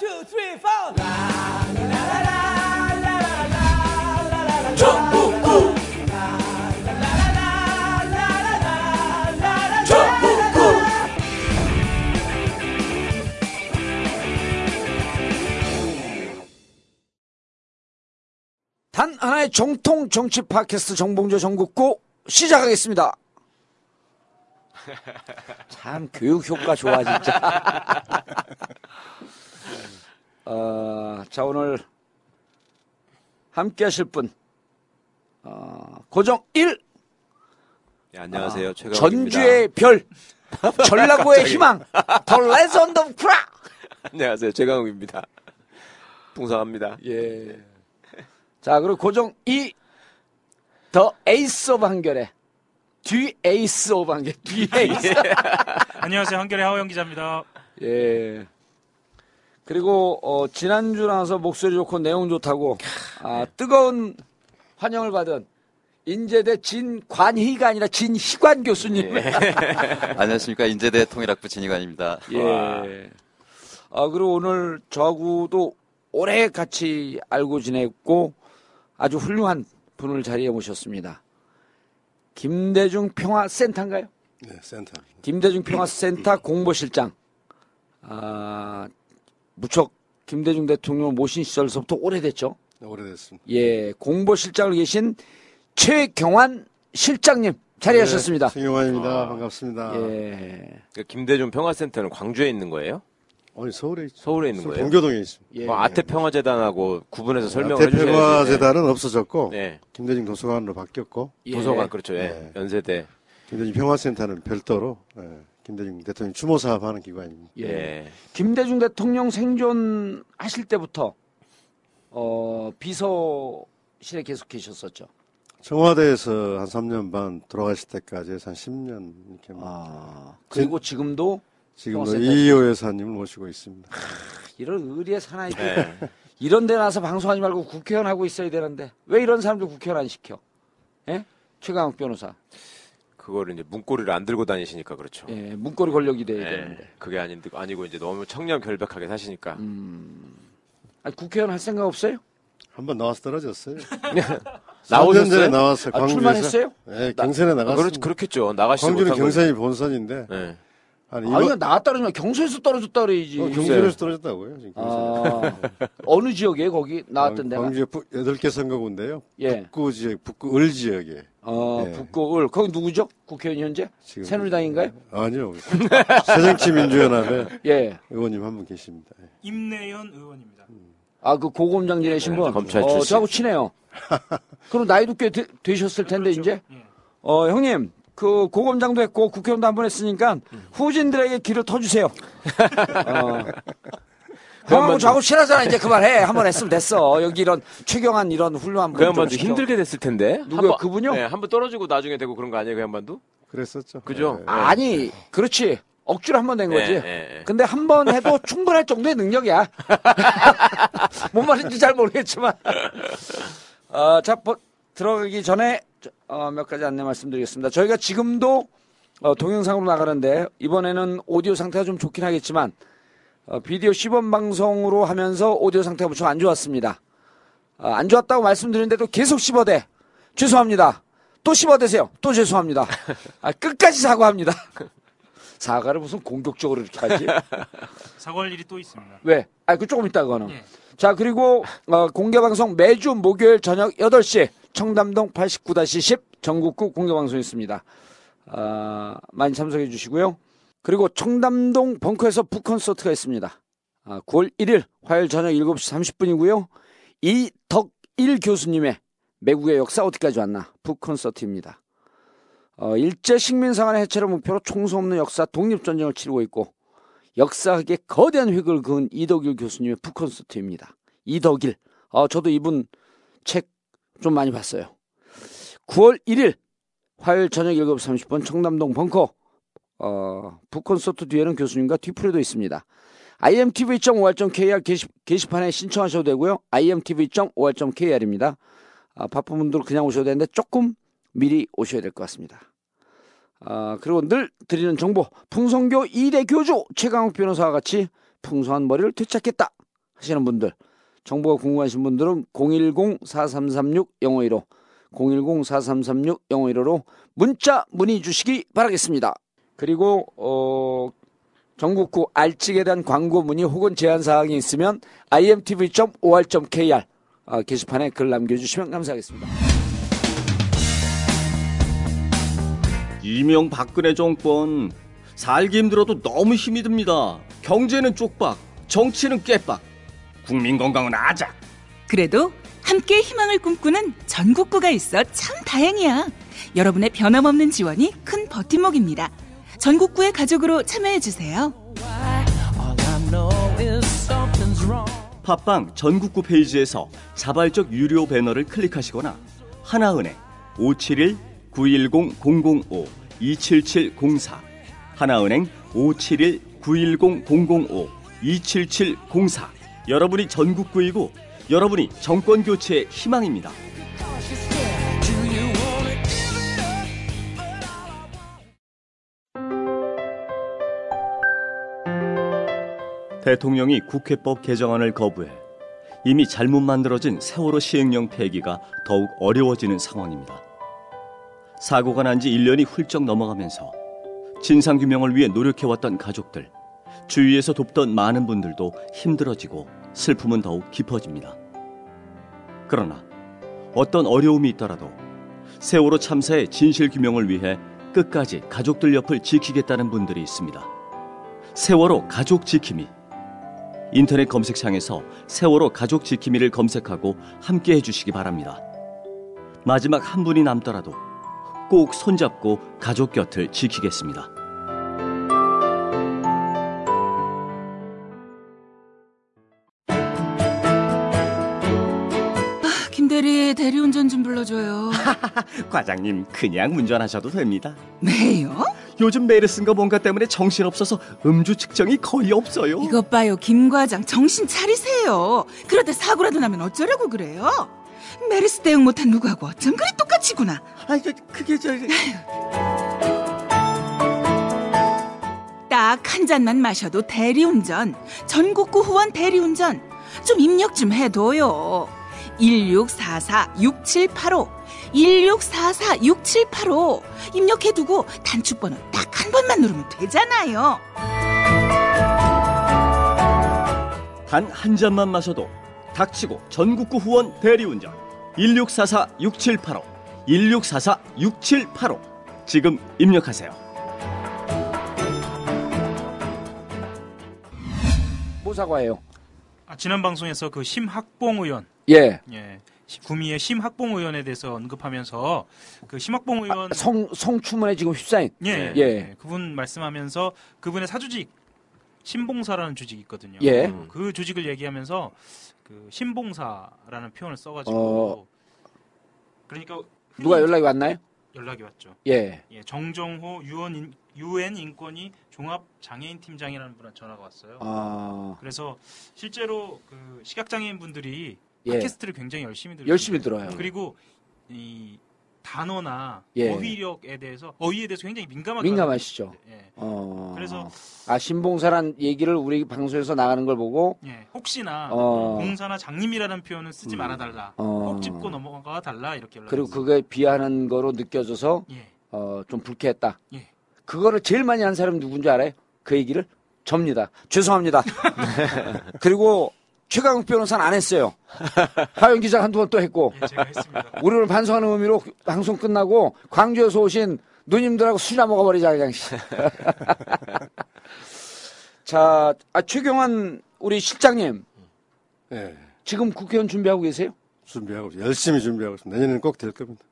전북구 전북구 단 하나의 정통 정치 팟캐스트 정봉조 전국구 시작하겠습니다. 참 교육 효과 좋아 진짜. 자, 오늘 함께 하실 분 고정 1. 네, 안녕하세요. 최강욱입니다. 전주의 별, 전라고의 희망, The Legend of Kra. 안녕하세요. 최강욱입니다. 풍성합니다. 예. 자, 그리고 고정 2. The Ace of 한결의 뒤 에이스 오브 한결, 뒤 에이스. 안녕하세요. 한결의 하우영 기자입니다. 예. 그리고, 지난주 나와서 목소리 좋고 내용 좋다고, 뜨거운 환영을 받은 인제대 진관희가 아니라 진희관 교수님. 예. 안녕하십니까. 인제대 통일학부 진희관입니다. 예. 그리고 오늘 저하고도 오래 같이 알고 지냈고 아주 훌륭한 분을 자리에 모셨습니다. 김대중 평화센터인가요? 네, 센터. 김대중 평화센터 공보실장. 무척 김대중 대통령을 모신 시절서부터 오래됐죠? 네, 오래됐습니다. 예, 공보실장으로 계신 최경환 실장님 자리하셨습니다. 네, 최경환입니다. 반갑습니다. 예. 그러니까 김대중 평화센터는 광주에 있는 거예요? 아니, 서울에 있죠. 서울에 있는 거예요? 동교동에 있습니다. 예. 아태평화재단하고 구분해서 설명을 해주세요. 아태평화재단은 없어졌고, 네. 김대중 도서관으로 바뀌었고, 예. 도서관, 그렇죠. 예. 예. 연세대. 김대중 평화센터는 별도로, 예. 김대중 대통령 추모 사업하는 기관입니다. 예. 예. 김대중 대통령 생존하실 때부터, 비서실에 계속 계셨었죠. 청와대에서 한 3년 반 돌아가실 때까지 한 10년 이렇게. 아, 그리고 지금도 이희호 여사님을 모시고 있습니다. 하, 이런 의리의 사나이들. 네. 이런 데 나서 방송하지 말고 국회의원 하고 있어야 되는데 왜 이런 사람들 국회의원 안 시켜? 예? 최강욱 변호사. 그거를 이제 문고리를 안 들고 다니시니까 그렇죠. 예, 문고리 권력이 돼야 되는데. 그게 아니고 이제 너무 청렴 결백하게 사시니까. 아니, 국회의원 할 생각 없어요? 한번 나와서 떨어졌어요. 나오셨어요? 나왔어요. 아, 출마했어요? 네, 경선에 나갔어요. 그렇겠죠. 나가시고. 광주는 경선이 본선인데. 네. 아니, 나 떨어지면 경선에서 떨어졌다 그래야지. 경선에서 떨어졌다고요? 지금 경선에서. 아, 어느 지역에 거기 나왔던 데가? 광주에 8개 선거구인데요. 예. 북구 지역, 북구 을 지역에. 예. 북구 을. 거기 누구죠? 국회의원 현재? 지금 새누리당인가요? 아니요. 새정치민주연합의 예. 의원님 한 분 계십니다. 예. 임내현 의원입니다. 아, 그 고검장 지내신 분? 검찰 출신. 저하고 친해요. 그럼 나이도 꽤 되셨을 텐데, 그렇죠. 이제? 예. 형님. 그 고검장도 했고 국회의원도 한번 했으니까 후진들에게 길을 터주세요. 그만하고 저하고 친하잖아. 이제 그만해. 한번 했으면 됐어. 여기 이런 최경환 이런 훌륭한 분. 그 양반도 힘들게 됐을 텐데. 누구요? 그분요? 네, 한번 떨어지고 나중에 되고 그런 거 아니에요? 그 양반도? 그랬었죠. 그죠? 네, 네. 아니 그렇지. 억지로 한 번 된 거지. 네, 네, 네. 근데 한 번 해도 충분할 정도의 능력이야. 뭔 말인지 잘 모르겠지만. 자, 들어가기 전에 몇 가지 안내 말씀드리겠습니다. 저희가 지금도 동영상으로 나가는데 이번에는 오디오 상태가 좀 좋긴 하겠지만 비디오 시범 방송으로 하면서 오디오 상태가 무척 안 좋았습니다. 안 좋았다고 말씀드리는데도 계속 씹어대. 죄송합니다. 또 씹어대세요. 또 죄송합니다. 끝까지 사과합니다. 사과를 무슨 공격적으로 이렇게 하지? 사과할 일이 또 있습니다. 왜? 그 조금 있다 그거는. 예. 자, 그리고 공개방송 매주 목요일 저녁 8시 청담동 89-10 전국구 공개방송 있습니다. 많이 참석해 주시고요. 그리고 청담동 벙커에서 북콘서트가 있습니다. 9월 1일 화요일 저녁 7시 30분이고요. 이덕일 교수님의 매국의 역사 어디까지 왔나 북콘서트입니다. 일제 식민사관의 해체를 목표로 총수 없는 역사 독립전쟁을 치르고 있고 역사학에 거대한 획을 그은 이덕일 교수님의 북콘서트입니다. 이덕일. 저도 이분 책 좀 많이 봤어요. 9월 1일 화요일 저녁 7시 30분 청담동 벙커 북콘서트 뒤에는 교수님과 뒤풀이도 있습니다. imtv.or.kr 게시판에 신청하셔도 되고요. imtv.or.kr입니다. 바쁜 분들 그냥 오셔도 되는데 조금 미리 오셔야 될 것 같습니다. 그리고 늘 드리는 정보, 풍성교 2대 교주 최강욱 변호사와 같이 풍성한 머리를 되찾겠다 하시는 분들, 정보가 궁금하신 분들은 010-4336-0515 010-4336-0515로 문자 문의 주시기 바라겠습니다. 그리고 전국구 알찌개에 대한 광고 문의 혹은 제안사항이 있으면 imtv.or.kr 게시판에 글 남겨주시면 감사하겠습니다. 이명박근혜 정권 살기 힘들어도 너무 힘이 듭니다. 경제는 쪽박, 정치는 깨박, 국민 건강은 아작. 그래도 함께 희망을 꿈꾸는 전국구가 있어 참 다행이야. 여러분의 변함없는 지원이 큰 버팀목입니다. 전국구의 가족으로 참여해주세요. 팟빵 전국구 페이지에서 자발적 유료 배너를 클릭하시거나 하나은행 571-910-005-27704 하나은행 571-910-005-27704 여러분이 전국구이고 여러분이 정권교체의 희망입니다. 대통령이 국회법 개정안을 거부해 이미 잘못 만들어진 세월호 시행령 폐기가 더욱 어려워지는 상황입니다. 사고가 난 지 1년이 훌쩍 넘어가면서 진상규명을 위해 노력해왔던 가족들, 주위에서 돕던 많은 분들도 힘들어지고 슬픔은 더욱 깊어집니다. 그러나 어떤 어려움이 있더라도 세월호 참사의 진실규명을 위해 끝까지 가족들 옆을 지키겠다는 분들이 있습니다. 세월호 가족 지킴이. 인터넷 검색창에서 세월호 가족 지킴이를 검색하고 함께 해주시기 바랍니다. 마지막 한 분이 남더라도 꼭 손잡고 가족 곁을 지키겠습니다. 아, 김대리, 대리운전 좀 불러줘요. 과장님, 그냥 운전하셔도 됩니다. 왜요? 요즘 메일 쓴 거 뭔가 때문에 정신없어서 음주 측정이 거의 없어요. 이것 봐요, 김 과장, 정신 차리세요. 그러다 사고라도 나면 어쩌려고 그래요? 메르스 대응 못한 누구하고 어쩜 그리 똑같이구나. 아니, 그게 저... 딱 한 잔만 마셔도 대리운전. 전국구 후원 대리운전. 좀 입력 좀 해둬요. 1644-6785 1644-6785 입력해두고 단축번호 딱 한 번만 누르면 되잖아요. 단 한 잔만 마셔도 닥치고 전국구 후원 대리운전 1644-6785 1644-6785 지금 입력하세요. 뭐 사과해요? 아, 지난 방송에서 그 심학봉 의원 예. 구미의 심학봉 의원에 대해서 언급하면서 그 심학봉 의원 성추문에 지금 휩싸인 예. 그분 말씀하면서 그분의 사주직 신봉사라는 조직이 있거든요. 예. 그 조직을 얘기하면서 그 신봉사라는 표현을 써가지고 그러니까 누가 연락이 왔나요? 연락이 왔죠. 예. 정정호 유엔 인권위 종합 장애인 팀장이라는 분한테 전화가 왔어요. 그래서 실제로 그 시각 장애인 분들이 팟캐스트를 굉장히 열심히 들어요. 그리고 이 단어나 어휘력에 대해서 굉장히 민감하시죠. 그래서 신봉사란 얘기를 우리 방송에서 나가는 걸 보고 혹시나 봉사나 장님이라는 표현은 쓰지 말아달라, 꼭 짚고 넘어가 달라 이렇게 연락했어요. 그리고 그게 비하하는 거로 느껴져서 좀 불쾌했다. 그거를 제일 많이 한 사람이 누군지 알아요? 그 얘기를 접니다. 죄송합니다. 그리고 최강욱 변호사는 안 했어요. 하우영 기자 한두 번 또 했고. 예, 제가 했습니다. 우리 오늘 반성하는 의미로 방송 끝나고 광주에서 오신 누님들하고 술이나 먹어버리자, 그냥. 자, 최경환 우리 실장님. 네. 지금 국회의원 준비하고 계세요? 준비하고, 열심히 준비하고 있습니다. 내년에는 꼭 될 겁니다.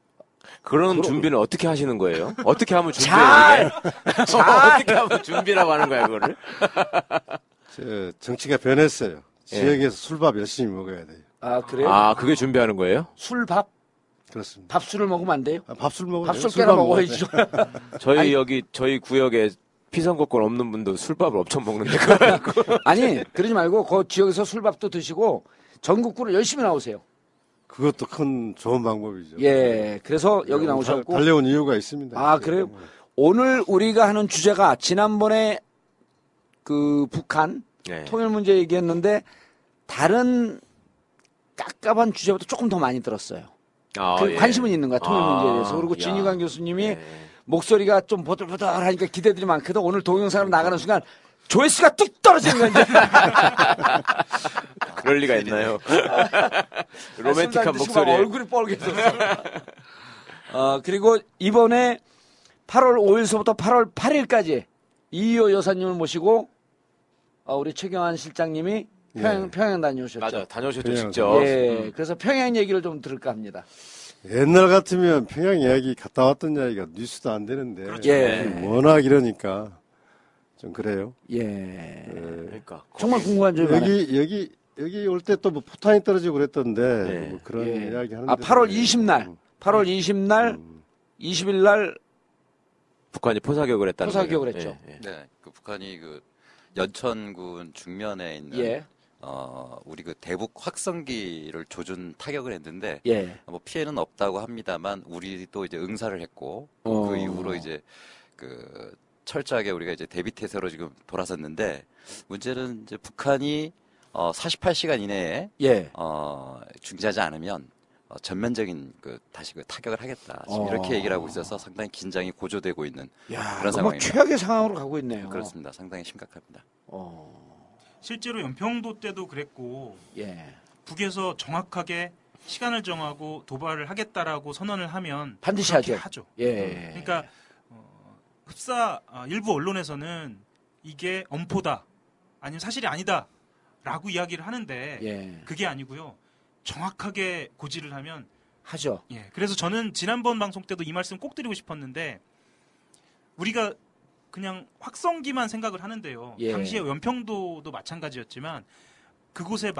그런 준비는 어떻게 하시는 거예요? 어떻게 하면 준비해요? 어떻게 하면 준비라고 하는 거야, 그거를? 정치가 변했어요. 지역에서 술밥 열심히 먹어야 돼요. 아, 그래요? 아, 그게 준비하는 거예요? 술밥? 그렇습니다. 밥술을 먹으면 안 돼요? 밥술 먹어요. 밥술깨나 먹어야죠. 저희 구역에 피선거권 없는 분도 술밥을 엄청 먹는데. 아니, 그러지 말고 그 지역에서 술밥도 드시고 전국구로 열심히 나오세요. 그것도 큰 좋은 방법이죠. 예, 그래서 여기 나오셨고. 달려온 이유가 있습니다. 아, 그래요? 오늘 우리가 하는 주제가 지난번에 그 북한 통일 문제 얘기했는데 다른 깝깝한 주제보다 조금 더 많이 들었어요. 아, 그 예. 관심은 있는 거야, 통일 문제에 대해서. 그리고 진희관 교수님이 예. 목소리가 좀 보들보들하니까 기대들이 많거든. 오늘 동영상으로 나가는 순간 조회수가 뚝 떨어지는 거야, 이제. 그럴 리가 있나요? 로맨틱한 목소리에. 얼굴이 뻘개졌어. 그리고 이번에 8월 5일서부터 8월 8일까지 이희호 여사님을 모시고 우리 최경환 실장님이 평양 다녀오셨죠. 맞아, 다녀오셨죠, 직접. 예, 그래서 평양 얘기를 좀 들을까 합니다. 옛날 같으면 평양 이야기 갔다 왔던 이야기가 뉴스도 안 되는데. 그렇죠. 예. 워낙 이러니까 좀 그래요. 예. 그러니까 정말 궁금한 점이 여기 올 때 또 뭐 포탄이 떨어지고 그랬던데 뭐 그런 이야기 하는데. 8월 20날, 8월 20날, 20일날 북한이 포사격을 했다는 거죠. 포사격을 했죠. 예. 네, 그 북한이 그 연천군 중면에 있는 예. 우리 그 대북 확성기를 조준 타격을 했는데 예. 뭐 피해는 없다고 합니다만 우리도 이제 응사를 했고 그 이후로 이제 그 철저하게 우리가 이제 대비태세로 지금 돌아섰는데 문제는 이제 북한이 48시간 이내에 예. 중지하지 않으면 전면적인 그 다시 그 타격을 하겠다. 지금 이렇게 얘기를 하고 있어서 상당히 긴장이 고조되고 있는 야, 그런 상황입니다. 최악의 상황으로 가고 있네요. 그렇습니다. 상당히 심각합니다. 실제로 연평도 때도 그랬고 예. 북에서 정확하게 시간을 정하고 도발을 하겠다라고 선언을 하면 반드시 하죠. 예. 그러니까 일부 언론에서는 이게 엄포다 아니면 사실이 아니다라고 이야기를 하는데 예. 그게 아니고요. 정확하게 고지를 하면 하죠. 예. 그래서 저는 지난번 방송 때도 이 말씀 꼭 드리고 싶었는데 우리가 그냥 확성기만 생각을 하는데요. 예. 당시에 연평도도 마찬가지였지만 그곳의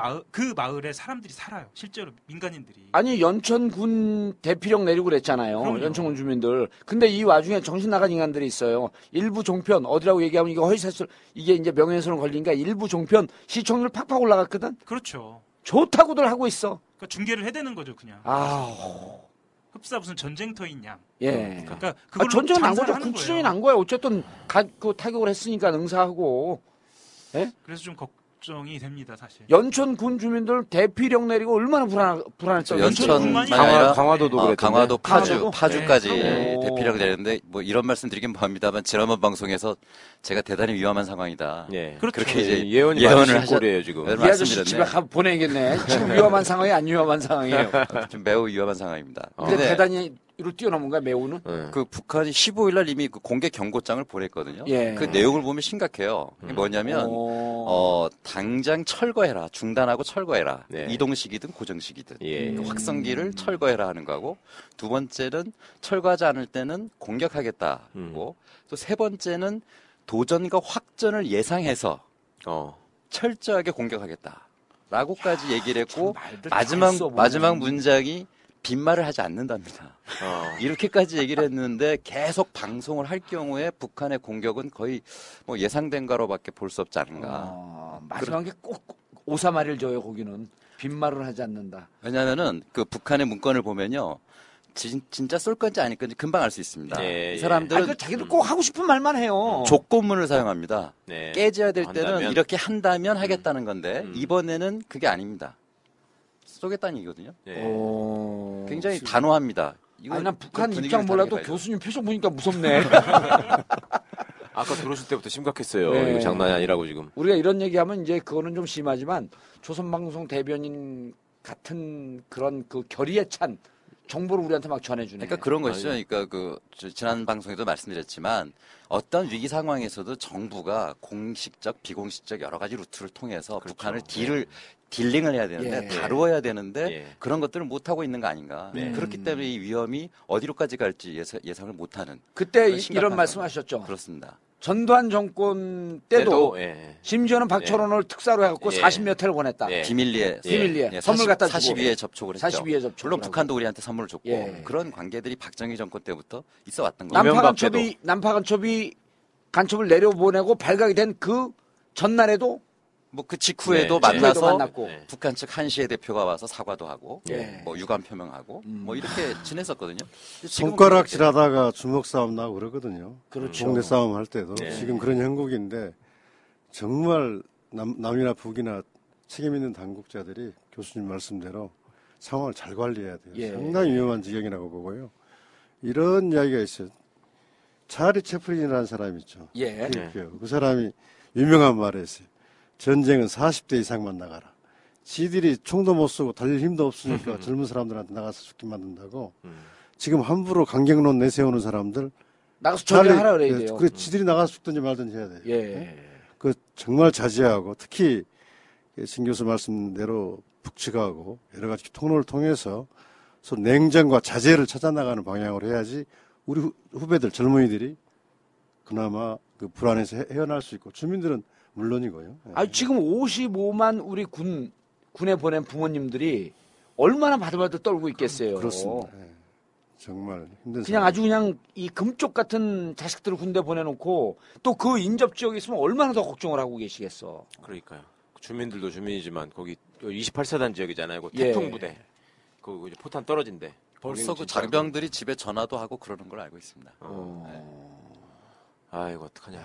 마을에 사람들이 살아요. 실제로 민간인들이. 아니 연천군 대피령 내리고 그랬잖아요. 그럼요. 연천군 주민들. 근데 이 와중에 정신 나간 인간들이 있어요. 일부 종편 어디라고 얘기하면 이게 허위사실 이게 이제 명예훼손을 걸리니까 일부 종편 시청률 팍팍 올라갔거든. 그렇죠. 좋다고들 하고 있어. 그러니까 중계를 해대는 거죠, 그냥. 흡사 무슨 전쟁터인 양. 예. 그러니까 그걸 전쟁 난 거죠. 군추전이 난 거야. 어쨌든 그 타격을 했으니까 응사하고. 예? 그래서 좀 걱정이 됩니다, 사실. 연천군 주민들 대피령 내리고 얼마나 불안했죠. 연천만이 아니라 강화도도 그랬죠. 강화도 파주까지 대피령 내렸는데 뭐 이런 말씀드리긴 봅니다만 지난번 방송에서 제가 대단히 위험한 상황이다. 예. 그렇죠. 그렇게 이제 예언을 하셨고요 지금. 이아저씨 집에 가면 보내겠네. 지금 위험한 상황이 안 위험한 상황이에요. 좀 매우 위험한 상황입니다. 근데 대단히 이로 뛰어넘은 거야, 매우는? 그 북한이 15일날 이미 그 공개 경고장을 보냈거든요. 예. 그 내용을 보면 심각해요. 그게 뭐냐면, 당장 철거해라. 중단하고 철거해라. 예. 이동식이든 고정식이든. 예. 확성기를 철거해라 하는 거고, 두 번째는 철거하지 않을 때는 공격하겠다고, 또 세 번째는 도전과 확전을 예상해서 철저하게 공격하겠다라고까지 얘기를 했고, 마지막 문장이 빈말을 하지 않는답니다. 이렇게까지 얘기를 했는데 계속 방송을 할 경우에 북한의 공격은 거의 뭐 예상된 거로밖에 볼 수 없지 않은가. 마지막에 꼭 오사마리를 줘요, 거기는. 빈말을 하지 않는다. 왜냐면은 그 북한의 문건을 보면요. 진짜 쏠 건지 아닐 건지 금방 알 수 있습니다. 예, 예. 사람들은 자기들 꼭 하고 싶은 말만 해요. 조건문을 사용합니다. 네. 깨져야 될 때는 이렇게 한다면 하겠다는 건데 이번에는 그게 아닙니다. 쏘겠다는 얘기거든요. 예. 굉장히 단호합니다. 아니, 난 북한 입장 몰라도 교수님 표정 보니까 무섭네. 아까 들어오실 때부터 심각했어요. 네. 이거 장난이 아니라고 지금. 우리가 이런 얘기하면 이제 그거는 좀 심하지만 조선방송 대변인 같은 그런 그 결의에 찬 정보를 우리한테 막 전해주네. 그러니까 그런 것이죠. 그러니까 그 지난 방송에도 말씀드렸지만 어떤 위기 상황에서도 정부가 공식적, 비공식적 여러 가지 루트를 통해서 그렇죠. 북한을 딜링을 해야 되는데 다루어야 되는데 그런 것들을 못 하고 있는 거 아닌가. 그렇기 때문에 이 위험이 어디로까지 갈지 예상을 못 하는. 그때 이런 말씀하셨죠. 그렇습니다. 전두환 정권 때도 심지어는 박철원을 특사로 해갖고 40몇 회를 보냈다. 비밀리에 선물 갖다 주고 40위에 접촉을 했죠. 40위에 접촉. 물론 북한도 우리한테 선물을 줬고 그런 관계들이 박정희 정권 때부터 있어 왔던 거예요. 남파 간첩이 간첩을 내려보내고 발각이 된 그 전날에도 뭐 그 직후에도 만났고 북한 측 한시에 대표가 와서 사과도 하고 뭐 유감 표명하고 뭐 이렇게 지냈었거든요. 손가락질하다가 주먹 싸움 나고 그러거든요. 그렇죠. 동네 싸움 할 때도 지금 그런 형국인데 정말 남이나 북이나 책임 있는 당국자들이 교수님 말씀대로 상황을 잘 관리해야 돼요. 예. 상당히 위험한 지경이라고 보고요. 이런 이야기가 있어요. 차리 채프린이라는 사람이 있죠. 예. 그 사람이 유명한 말을 했어요. 전쟁은 40대 이상만 나가라. 지들이 총도 못 쏘고 달릴 힘도 없으니까 젊은 사람들한테 나가서 죽기 만든다고. 지금 함부로 강경론 내세우는 사람들 나가서 처리하라 그래야 돼요. 그 지들이 나가서 죽든지 말든지 해야 돼요. 예. 네? 그 정말 자제하고 특히 신 교수 말씀대로 북측하고 여러 가지 통로를 통해서 서로 냉정과 자제를 찾아 나가는 방향으로 해야지 우리 후배들 젊은이들이 그나마 그 불안에서 헤어날 수 있고 주민들은 물론이고요. 예. 아 지금 55만 우리 군에 보낸 부모님들이 얼마나 바들바들 떨고 있겠어요. 그렇습니다. 예. 정말 힘든. 그냥 아주 그냥 이 금쪽 같은 자식들을 군대 보내놓고 또 그 인접 지역에 있으면 얼마나 더 걱정을 하고 계시겠어. 그러니까요. 주민들도 주민이지만 거기 28사단 지역이잖아요. 그 태풍 부대. 예. 그 포탄 떨어진대. 벌써 그 장병들이 집에 전화도 하고 그러는 걸 알고 있습니다. 네. 아이고 어떡하냐.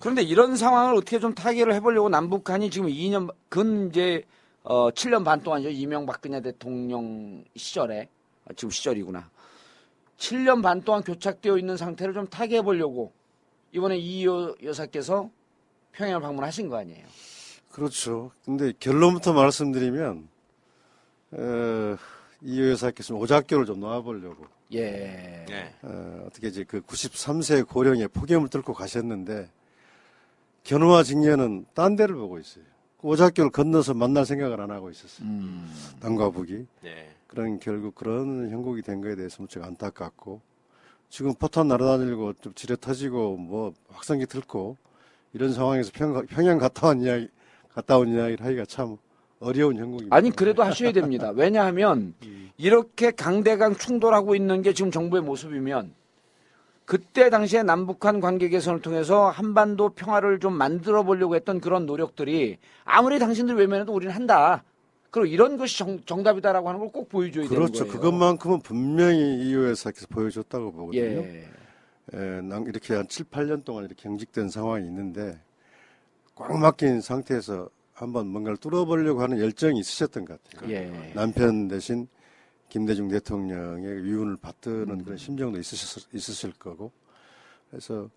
그런데 이런 상황을 어떻게 좀 타개를 해보려고 남북한이 지금 2년 근 이제 7년 반 동안이죠. 이명박근혜 대통령 시절에 지금 시절이구나. 7년 반 동안 교착되어 있는 상태를 좀 타개해보려고 이번에 이희호 여사께서 평양을 방문하신 거 아니에요? 그렇죠. 근데 결론부터 말씀드리면 이희호 여사께서 오작교를 좀 놓아보려고. 예. 어떻게 이제 그 93세 고령의 폭염을 뚫고 가셨는데 견우와 직녀는 딴 데를 보고 있어요. 오작교를 건너서 만날 생각을 안 하고 있었어요. 남과 북이. 예. 그런 결국 그런 형국이 된 거에 대해서 무척 안타깝고 지금 포탄 날아다니고 좀 지뢰 터지고 뭐 확성기 틀고 이런 상황에서 평양 갔다 온 이야기를 하기가 참 어려운 형국입니다. 아니 그래도 하셔야 됩니다. 왜냐하면 이렇게 강대강 충돌하고 있는 게 지금 정부의 모습이면 그때 당시에 남북한 관계 개선을 통해서 한반도 평화를 좀 만들어 보려고 했던 그런 노력들이 아무리 당신들 외면해도 우리는 한다. 그리고 이런 것이 정답이다라고 하는 걸 꼭 보여줘야 되는 거예요. 그렇죠. 그것만큼은 분명히 이희호 여사께서 보여줬다고 보거든요. 예. 이렇게 한 7, 8년 동안 이렇게 경직된 상황이 있는데 꽉 막힌 상태에서 한번 뭔가를 뚫어보려고 하는 열정이 있으셨던 것 같아요. 예. 남편 대신 김대중 대통령의 위훈을 받드는 그런 심정도 있으실 거고. 그래서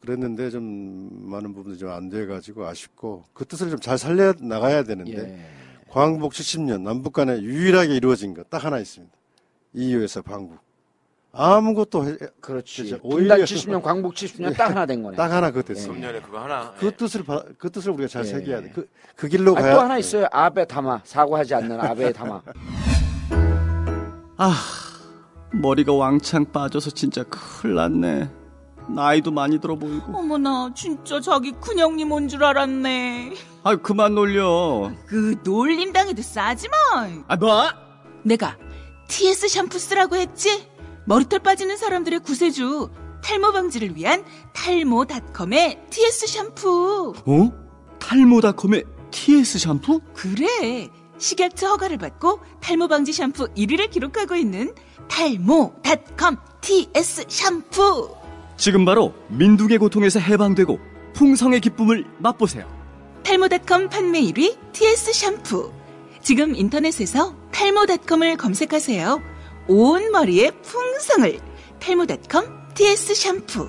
그랬는데 좀 많은 부분들이 좀 안 돼가지고 아쉽고 그 뜻을 좀 잘 살려 나가야 되는데 예. 광복 70년 남북 간에 유일하게 이루어진 거 딱 하나 있습니다. 이유에서 광복. 아무것도 그렇지. 분단 70년 광복 70년 예. 딱 하나 된 거네. 딱 하나 그거 됐어. 3년에 그거 하나. 그 뜻을 우리가 잘 새겨야 돼. 그 길로 가야. 또 하나 있어요. 아베 담화. 사과하지 않는 아베의 담화. 아 머리가 왕창 빠져서 진짜 큰일 났네. 나이도 많이 들어 보이고. 어머나 진짜 자기 큰형님 온 줄 알았네. 아 그만 놀려. 그 놀림 당해도 싸지만. 아 뭐? 내가 TS 샴푸 쓰라고 했지? 머리털 빠지는 사람들의 구세주 탈모 방지를 위한 탈모닷컴의 TS 샴푸. 어? 탈모닷컴의 TS 샴푸? 그래. 식약처 허가를 받고 탈모 방지 샴푸 1위를 기록하고 있는 탈모닷컴 TS 샴푸. 지금 바로 민둥의 고통에서 해방되고 풍성의 기쁨을 맛보세요. 탈모닷컴 판매 1위 TS 샴푸. 지금 인터넷에서 탈모닷컴을 검색하세요. 온 머리의 풍성을 탈모닷컴 TS 샴푸.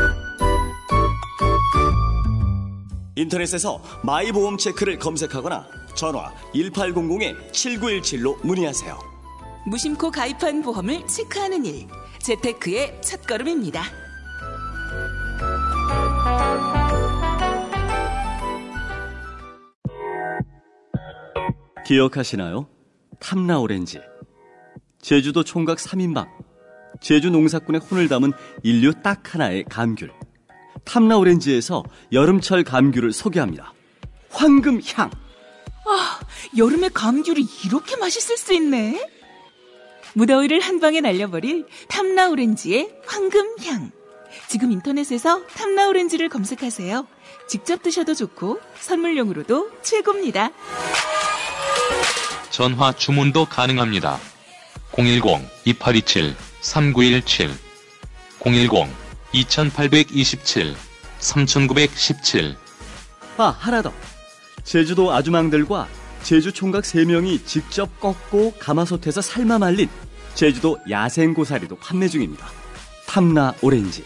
인터넷에서 마이보험 체크를 검색하거나 전화 1800-7917로 문의하세요. 무심코 가입한 보험을 체크하는 일, 재테크의 첫걸음입니다. 기억하시나요? 탐나오렌지. 제주도 총각 3인방. 제주 농사꾼의 혼을 담은 인류 딱 하나의 감귤. 탐라오렌지에서 여름철 감귤을 소개합니다. 황금향. 아, 여름에 감귤이 이렇게 맛있을 수 있네. 무더위를 한 방에 날려버릴 탐라오렌지의 황금향. 지금 인터넷에서 탐라오렌지를 검색하세요. 직접 드셔도 좋고 선물용으로도 최고입니다. 전화 주문도 가능합니다. 010-2827-3917 010-2827-3917. 아, 하나 더. 제주도 아주망들과 제주 총각 3명이 직접 꺾고 가마솥에서 삶아 말린 제주도 야생고사리도 판매 중입니다. 탐나 오렌지.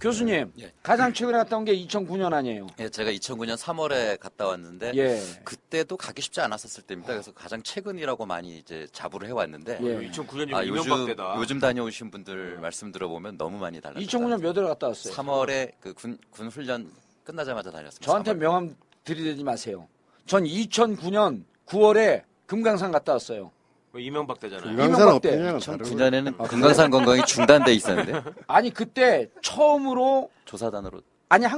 교수님, 예. 가장 최근에 갔다 온 게 2009년 아니에요? 예, 제가 2009년 3월에 갔다 왔는데, 예. 그때도 가기 쉽지 않았었을 때입니다. 그래서 가장 최근이라고 많이 이제 자부를 해왔는데, 예. 2009년이 아, 이명박 때다. 요즘 다녀오신 분들 말씀 들어보면 너무 많이 달라졌어요. 2009년 몇 월에 갔다 왔어요? 3월에 그 군 훈련 끝나자마자 다녔습니다. 저한테 명함 들이대지 마세요. 전 2009년 9월에 금강산 갔다 왔어요. 이명박 때잖아요. 이명박 때. 2009년에는 아, 금강산 관광이 중단돼 있었는데. 아니 그때 처음으로 조사단으로. 아니 딱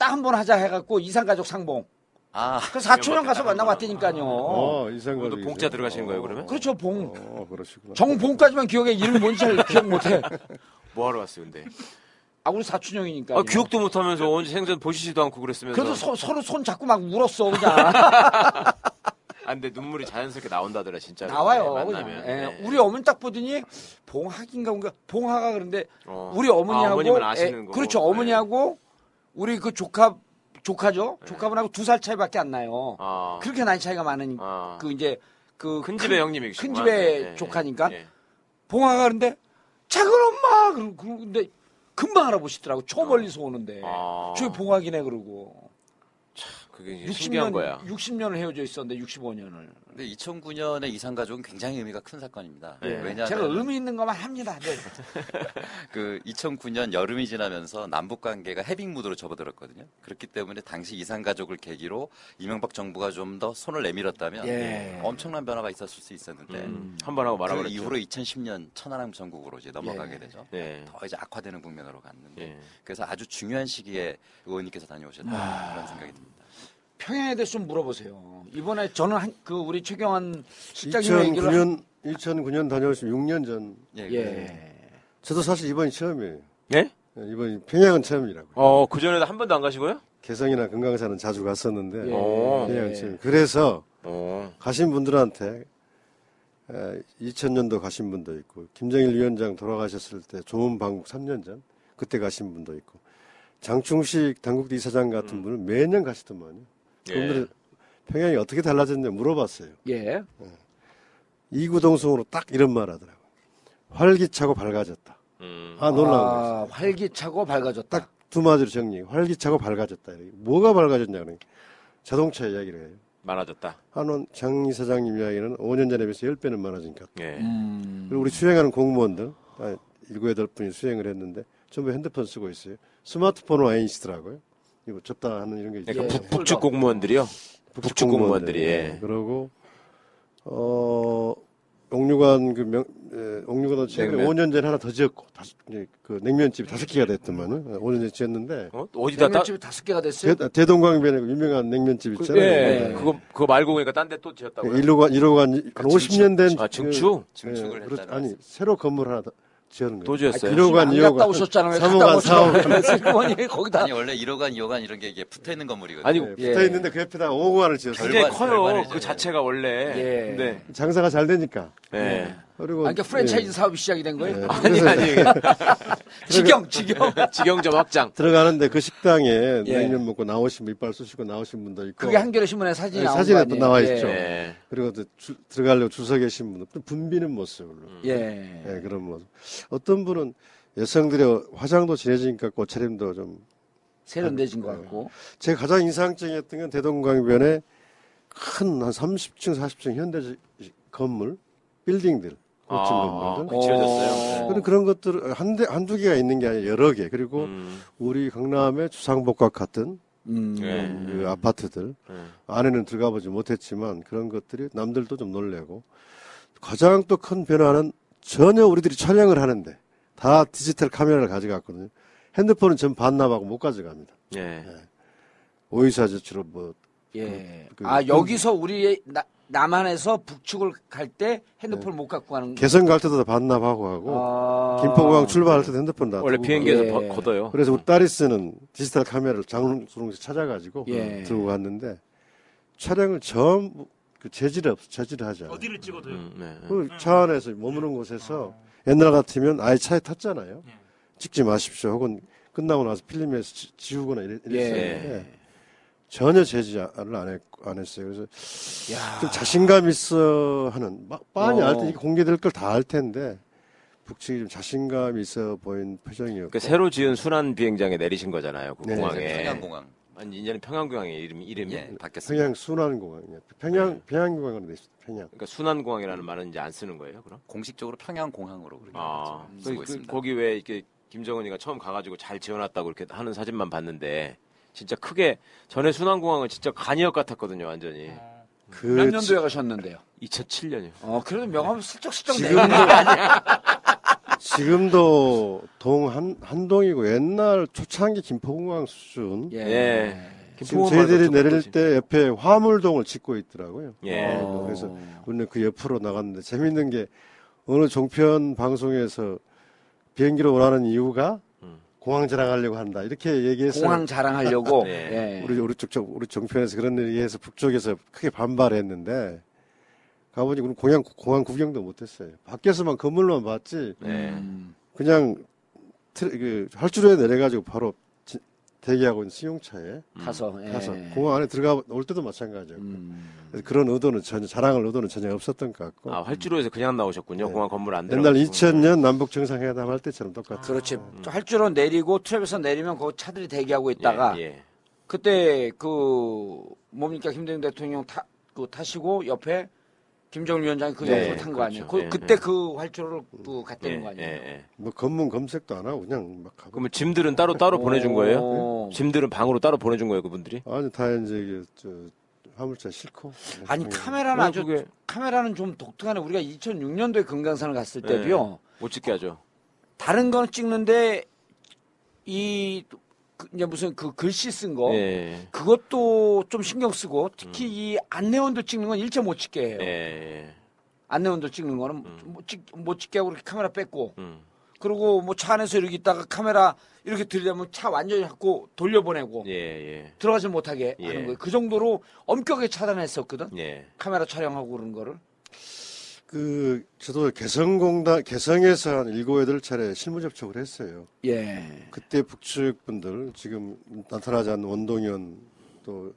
한 번 하자 해갖고 이산가족 상봉. 아. 그 사촌형 가서 만나고 왔다니까요. 어, 이산가족. 봉자 들어가시는 거예요 그러면? 그렇죠 봉. 어, 그러시구나. 정봉까지만 기억해. 이름 뭔지 잘 기억 못해. 뭐 하러 왔어요 근데? 아, 우리 사촌형이니까. 아, 기억도 못하면서 언제 생전 보시지도 않고 그랬으면서. 그래서 서로 손 잡고 막 울었어 그냥. 아, 근데 눈물이 자연스럽게 나온다더라 진짜. 나와요. 네, 만나면. 예. 네. 우리 어머니 딱 보더니 봉학인가 뭔가 봉하가 그런데 우리 어머니하고. 아, 어머님은 아시는 거. 그렇죠. 어머니하고 네. 우리 그 조카죠. 네. 조카분하고 2살 차이밖에 안 나요. 아. 그렇게 나이 차이가 많은 아. 그 이제 그 큰집의 형님이시고. 큰집의 네. 조카니까 네. 봉하가 그런데 작은 엄마 그런데 금방 알아보시더라고. 저 멀리서 오는데 저기 봉학이네 그러고. 참, 그게 신기한 거야. 60년을 헤어져 있었는데 65년을. 근데 2009년의 이산가족은 굉장히 의미가 큰 사건입니다. 네. 왜냐하면 제가 의미 있는 것만 합니다. 네. 그 2009년 여름이 지나면서 남북 관계가 해빙 무드로 접어들었거든요. 그렇기 때문에 당시 이산가족을 계기로 이명박 정부가 좀 더 손을 내밀었다면 예. 엄청난 변화가 있었을 수 있었는데 한번 하고 말아버렸죠. 그 이후로 2010년 천안함 전국으로 이제 넘어가게 예. 되죠. 예. 더 이제 악화되는 국면으로 갔는데 예. 그래서 아주 중요한 시기에 의원님께서 다녀오셨다 그런 생각이 듭니다. 평양에 대해서 좀 물어보세요. 이번에 저는 우리 최경환 실장님의 얘기를 2009년 다녀오시면 6년 전. 예. 예. 저도 사실 이번이 처음이에요. 예? 이번이 평양은 처음이라고요. 그 전에도 한 번도 안 가시고요? 개성이나 금강산은 자주 갔었는데. 예. 평양은 예. 처음. 그래서 가신 분들한테 2000년도 가신 분도 있고 김정일 위원장 돌아가셨을 때 좋은 방북 3년 전 그때 가신 분도 있고 장충식 당국대 이사장 같은 분은 매년 가시더만요. 그분들은 예. 평양이 어떻게 달라졌는지 물어봤어요. 예. 이구동성으로 딱 이런 말 하더라고요. 활기차고 밝아졌다. 아, 놀라운 거였어요. 활기차고 밝아졌다. 딱 두 마디로 정리. 활기차고 밝아졌다. 뭐가 밝아졌냐 그러니까 자동차 이야기를 해요. 많아졌다. 한원 장 이사장님 이야기는 5년 전에 비해서 10배는 많아지니까. 예. 그리고 우리 수행하는 공무원들 7-8분이 수행을 했는데 전부 핸드폰 쓰고 있어요. 스마트폰 와인이시더라고요. 이거 접다 하는 이런 게 있죠. 그러니까 예. 북측 공무원들이요? 북측 공무원들이. 예. 그리고 옥류관 옥류관 지역에 5년 전에 하나 더 지었고 그 냉면집이 5개가 됐더만은 5년 전에 지었는데 어디다 냉면집이 5개가 됐어요? 대동강변에 유명한 냉면집 있잖아요. 예. 예. 그거 말고 그러니까 딴 데 또 지었다고요? 1호관 한 50년 된 증축을 했다는 말씀. 아니 새로 건물 하나 더 도주였어요. 1호관, 2호관, 3호관, 4호관. 거기다. 아니 원래 1호관, 2호관 이런 게 이게 붙어 있는 건물이거든요. 아니 예. 붙어 있는데 그 옆에다 5호관을 지었어요. 굉장히 커요. 그 자체가 원래. 예. 네. 장사가 잘 되니까. 예. 네. 그리고 그러니까 프랜차이즈 예. 사업이 시작이 된 거예요. 예. 아니. 직영점 확장. 들어가는데 그 식당에 냉면 예. 먹고 나오신 이빨 쑤시고 나오신 분도 있고. 그게 한결의 신문에 사진이 네, 나온 거 사진에 또 나와 있죠. 예. 그리고 또 들어가려고 줄서 계신 분도 또 붐비는 모습으로. 예. 예, 그런 모습. 어떤 분은 여성들의 화장도 진해지니까 옷차림도 좀 세련되진 것 같고. 제가 가장 인상적이었던 건 대동강변에 큰 한 30층, 40층 현대식 건물, 빌딩들. 건물들. 지어졌어요. 그런데 그런 것들 한두 개가 있는 게 아니라 여러 개. 그리고 우리 강남의 주상복합 같은 그 아파트들. 안에는 들어가보지 못했지만 그런 것들이 남들도 좀 놀래고. 가장 또 큰 변화는 전혀 우리들이 촬영을 하는데 다 디지털 카메라를 가져갔거든요. 핸드폰은 전 반납하고 못 가져갑니다. 예. 예. 오이사 저처럼 뭐. 예. 여기서 우리 남한에서 북측을 갈 때 핸드폰 예. 못 갖고 가는. 개성 갈 때도 다 반납하고 하고. 아... 김포공항 출발할 때도 핸드폰 다. 원래 비행기에서 예. 걷어요. 그래서 우리 딸이 쓰는 디지털 카메라를 장롱에서 찾아가지고 예. 들고 갔는데 촬영을 전부 그 재질하지 않아요. 어디를 찍어도요? 네. 차 안에서 머무는 곳에서 옛날 같으면 아예 차에 탔잖아요. 네. 찍지 마십시오. 혹은 끝나고 나서 필름에서 지우거나 이랬었는데 예. 전혀 제지를 안 했어요. 그래서 야. 좀 자신감 있어 하는 막 빤히 알 때 공개될 걸 다 알 텐데 북측이 좀 자신감 있어 보인 표정이었고 그 새로 지은 순환 비행장에 내리신 거잖아요. 그 네. 공항에 평양공항. 아니 이제는 평양공항의 이름이 예, 바뀌었어요. 평양 순환공항이요. 평양 네. 평양공항으로 돼 있습니다. 평양. 그러니까 순환공항이라는 말은 이제 안 쓰는 거예요, 그럼? 공식적으로 평양공항으로 그렇게 쓰고 있습니다. 거기 왜 이렇게 김정은이가 처음 가가지고 잘 지어놨다고 이렇게 하는 사진만 봤는데 진짜 크게 전에 순환공항은 진짜 간이역 같았거든요, 완전히. 몇 년도에 가셨는데요? 2007년이요. 그래도 명함 슬쩍슬쩍 지금도 지금도 한동이고 옛날 초창기 김포공항 수준. 예. 지금 저희들이 내릴 때 옆에 화물동을 짓고 있더라고요. 예. 그래서 우리는 그 옆으로 나갔는데 재밌는 게 어느 종편 방송에서 비행기로 오라는 이유가 공항 자랑하려고 한다 이렇게 얘기해서 공항 자랑하려고 네. 우리 종편에서 그런 얘기해서 북쪽에서 크게 반발했는데 가보니 우리 공항 구경도 못했어요. 밖에서만 건물로만 봤지 그냥 활주로에 내려가지고 바로 대기하고 있는 승용차에 타서 공항 안에 들어가 올 때도 마찬가지였고 그런 의도는 자랑할 의도는 전혀 없었던 것 같고 활주로에서 그냥 나오셨군요. 네. 공항 건물 안 들어가고 옛날 2000년 남북 정상회담 할 때처럼 똑같아요. 그렇지. 활주로 내리고 트랩에서 내리면 거기 차들이 대기하고 있다가 그때 그 뭡니까 김대중 대통령 타시고 옆에 김정일 위원장이 그 옆으로 탄 거 아니에요? 그때 그 활주로를 갔다는 거 아니에요? 뭐 검문 검색도 안 하고 그냥 막 가고. 그러면 짐들은 따로 보내준 거예요? 네? 짐들은 방으로 따로 보내준 거예요, 그분들이? 아니 다 이제 화물차 싣고. 아니 카메라는 좀 독특하네. 우리가 2006년도에 금강산을 갔을 때도요. 못 찍게 하죠. 다른 건 찍는데 이제 무슨 그 글씨 쓴 거 그것도 좀 신경 쓰고 특히 이 안내원도 찍는 건 일체 못 찍게 해요. 안내원도 찍는 거는 못 찍게 하고 이렇게 카메라 뺐고 그리고 뭐 차 안에서 이렇게 있다가 카메라 이렇게 들이대면 차 완전히 갖고 돌려보내고 들어가지 못하게 하는 거예요. 그 정도로 엄격하게 차단했었거든. 카메라 촬영하고 그런 거를. 그 저도 개성에서 한 7, 8차례 실무 접촉을 했어요. 그때 북측 분들 지금 나타나지 않는 원동현 또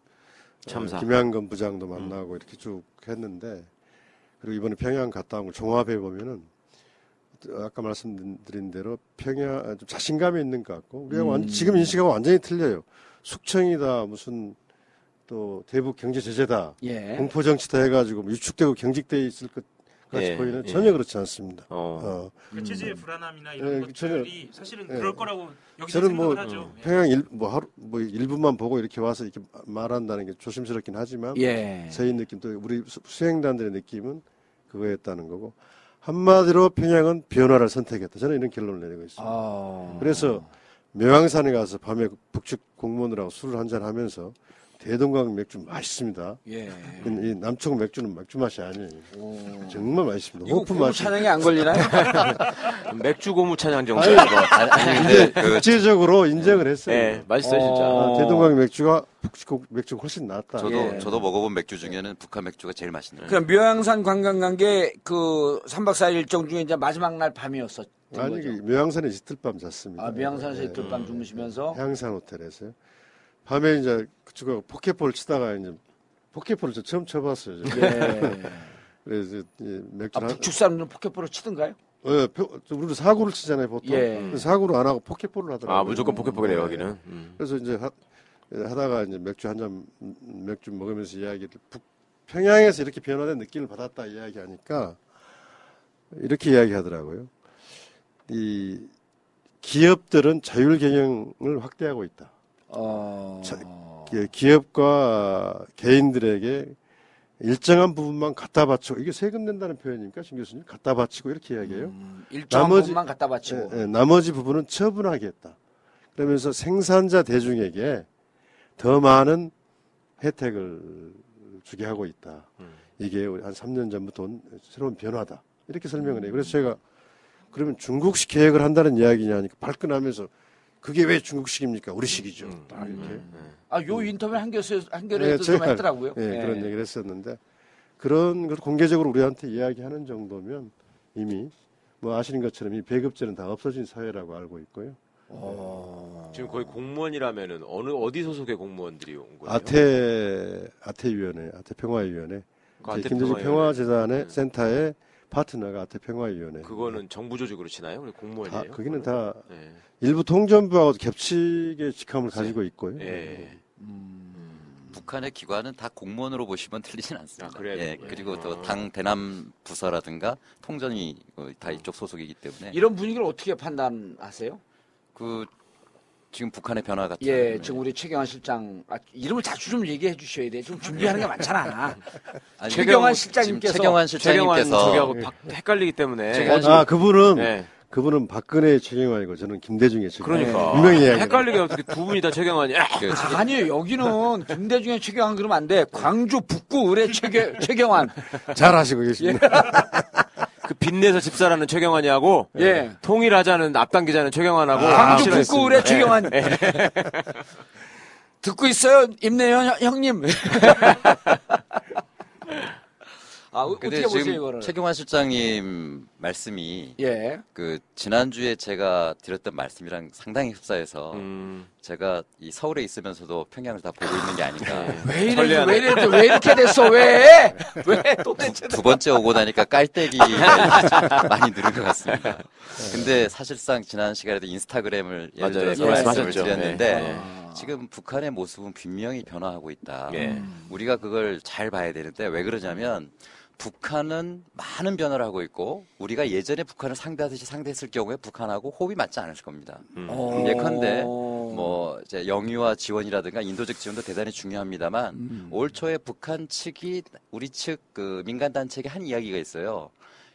참사 김양건 부장도 만나고 이렇게 쭉 했는데 그리고 이번에 평양 갔다 온 걸 종합해 보면은 아까 말씀드린 대로 평양 좀 자신감이 있는 것 같고 우리가 지금 인식하고 완전히 틀려요. 숙청이다 무슨 또 대북 경제 제재다 공포 정치다 해가지고 유축되고 경직돼 있을 것 같이 보이는 전혀 그렇지 않습니다. 그 체제의 불안함이나 이런 것들이 사실은 그럴 거라고 여기서 생각을 하죠. 평양 일부만 보고 이렇게 와서 이렇게 말한다는 게 조심스럽긴 하지만 저희 느낌 또 우리 수행단들의 느낌은 그거였다는 거고 한마디로 평양은 변화를 선택했다. 저는 이런 결론을 내리고 있습니다. 그래서 묘양산에 가서 밤에 북측 공무원들하고 술을 한잔 하면서 대동강 맥주 맛있습니다. 이 남쪽 맥주는 맥주 맛이 아니에요. 정말 맛있습니다. 호프 맛이. 고무 찬양이 안 걸리나요? 맥주 고무 찬양 정도. 국제적으로 인정을 했어요. 맛있어요 진짜. 대동강 맥주가 북측 맥주가 훨씬 낫다. 저도 먹어본 맥주 중에는 북한 맥주가 제일 맛있네요. 그럼 묘양산 관광객 그 3박 4일 일정 중에 이제 마지막 날 밤이었었죠. 아니 묘양산에 이틀밤 잤습니다. 묘양산에서 이틀밤 주무시면서 향산 호텔에서요. 밤에 이제 그쪽에 포켓볼 치다가 이제 포켓볼을 저 처음 쳐봤어요. 그래서 맥주 북측 사람들은 포켓볼을 치던가요? 우리도 사구를 치잖아요 보통. 사구를 안 하고 포켓볼을 하더라고요. 무조건 포켓볼이에요 여기는. 그래서 이제 하다가 이제 맥주 먹으면서 이야기를 평양에서 이렇게 변화된 느낌을 받았다 이야기하니까 이렇게 이야기하더라고요. 이 기업들은 자율 경영을 확대하고 있다. 기업과 개인들에게 일정한 부분만 갖다 바치고, 이게 세금 낸다는 표현입니까, 신 교수님? 갖다 바치고 이렇게 이야기해요. 일정한 부분만 갖다 바치고. 예, 예, 나머지 부분은 처분하겠다. 그러면서 생산자 대중에게 더 많은 혜택을 주게 하고 있다. 이게 한 3년 전부터 온 새로운 변화다. 이렇게 설명을 해요. 그래서 제가 그러면 중국식 계획을 한다는 이야기냐 하니까 발끈하면서 그게 왜 중국식입니까? 우리식이죠. 딱 이렇게. 아, 요 인터뷰 한결에도 네, 좀 했더라고요. 네, 네. 그런 얘기를 했었는데 그런 걸 공개적으로 우리한테 이야기하는 정도면 이미 뭐 아시는 것처럼 이 배급제는 다 없어진 사회라고 알고 있고요. 네. 지금 거의 공무원이라면은 어디 소속의 공무원들이 온 거예요? 아태위원회, 아태평화위원회. 그 김대중 평화재단의 센터의 파트너가 아태평화위원회. 그거는 정부 조직으로 치나요? 공무원이에요? 다, 거기는 다 네. 일부 통전부하고 겹치게 직함을 가지고 있고요. 네. 북한의 기관은 다 공무원으로 보시면 틀리진 않습니다. 아, 그래요? 예, 그리고 또 당 대남 부서라든가 통전이 다 이쪽 소속이기 때문에. 이런 분위기를 어떻게 판단하세요? 그 지금 북한의 변화 같은. 예, 지금 우리 최경환 실장 이름을 자주 좀 얘기해 주셔야 돼. 좀 준비하는 게 많잖아. 아니, 최경환 실장님께서 최경환 저기하고 헷갈리기 때문에. 아, 그분은 네. 그분은 박근혜의 최경환이고 저는 김대중의 최경환. 그러니까 분명히 이야기. 헷갈리게 어떻게 두 분이 다 최경환이야? 아니요, 여기는 김대중의 최경환 그러면 안 돼. 광주 북구 을의 최경환. 잘 하시고 계십니다. 예. 그 빚내서 집사라는 최경환이하고 예. 통일하자는 앞당기자는 최경환하고 광주 북구울의 최경환. 예. 듣고 있어요, 임내현 형님. 아, 어떻게 보세요, 이거를? 최경환 실장님 말씀이 예. 그 지난주에 제가 드렸던 말씀이랑 상당히 흡사해서 제가 이 서울에 있으면서도 평양을 다 보고 있는 게 아닌가. 왜 이렇게 됐어? 왜 도대체 두 번째 오고 나니까 깔때기 많이 늘은 것 같습니다. 근데 사실상 지난 시간에도 인스타그램을 예를 들어서 말씀을 드렸는데 네. 지금 북한의 모습은 분명히 변화하고 있다. 네. 우리가 그걸 잘 봐야 되는데 왜 그러냐면 북한은 많은 변화를 하고 있고 우리가 예전에 북한을 상대하듯이 상대했을 경우에 북한하고 호흡이 맞지 않을 겁니다. 예컨대 뭐 이제 영유아 지원이라든가 인도적 지원도 대단히 중요합니다만 올 초에 북한 측이 우리 측 그 민간 단체에게 한 이야기가 있어요.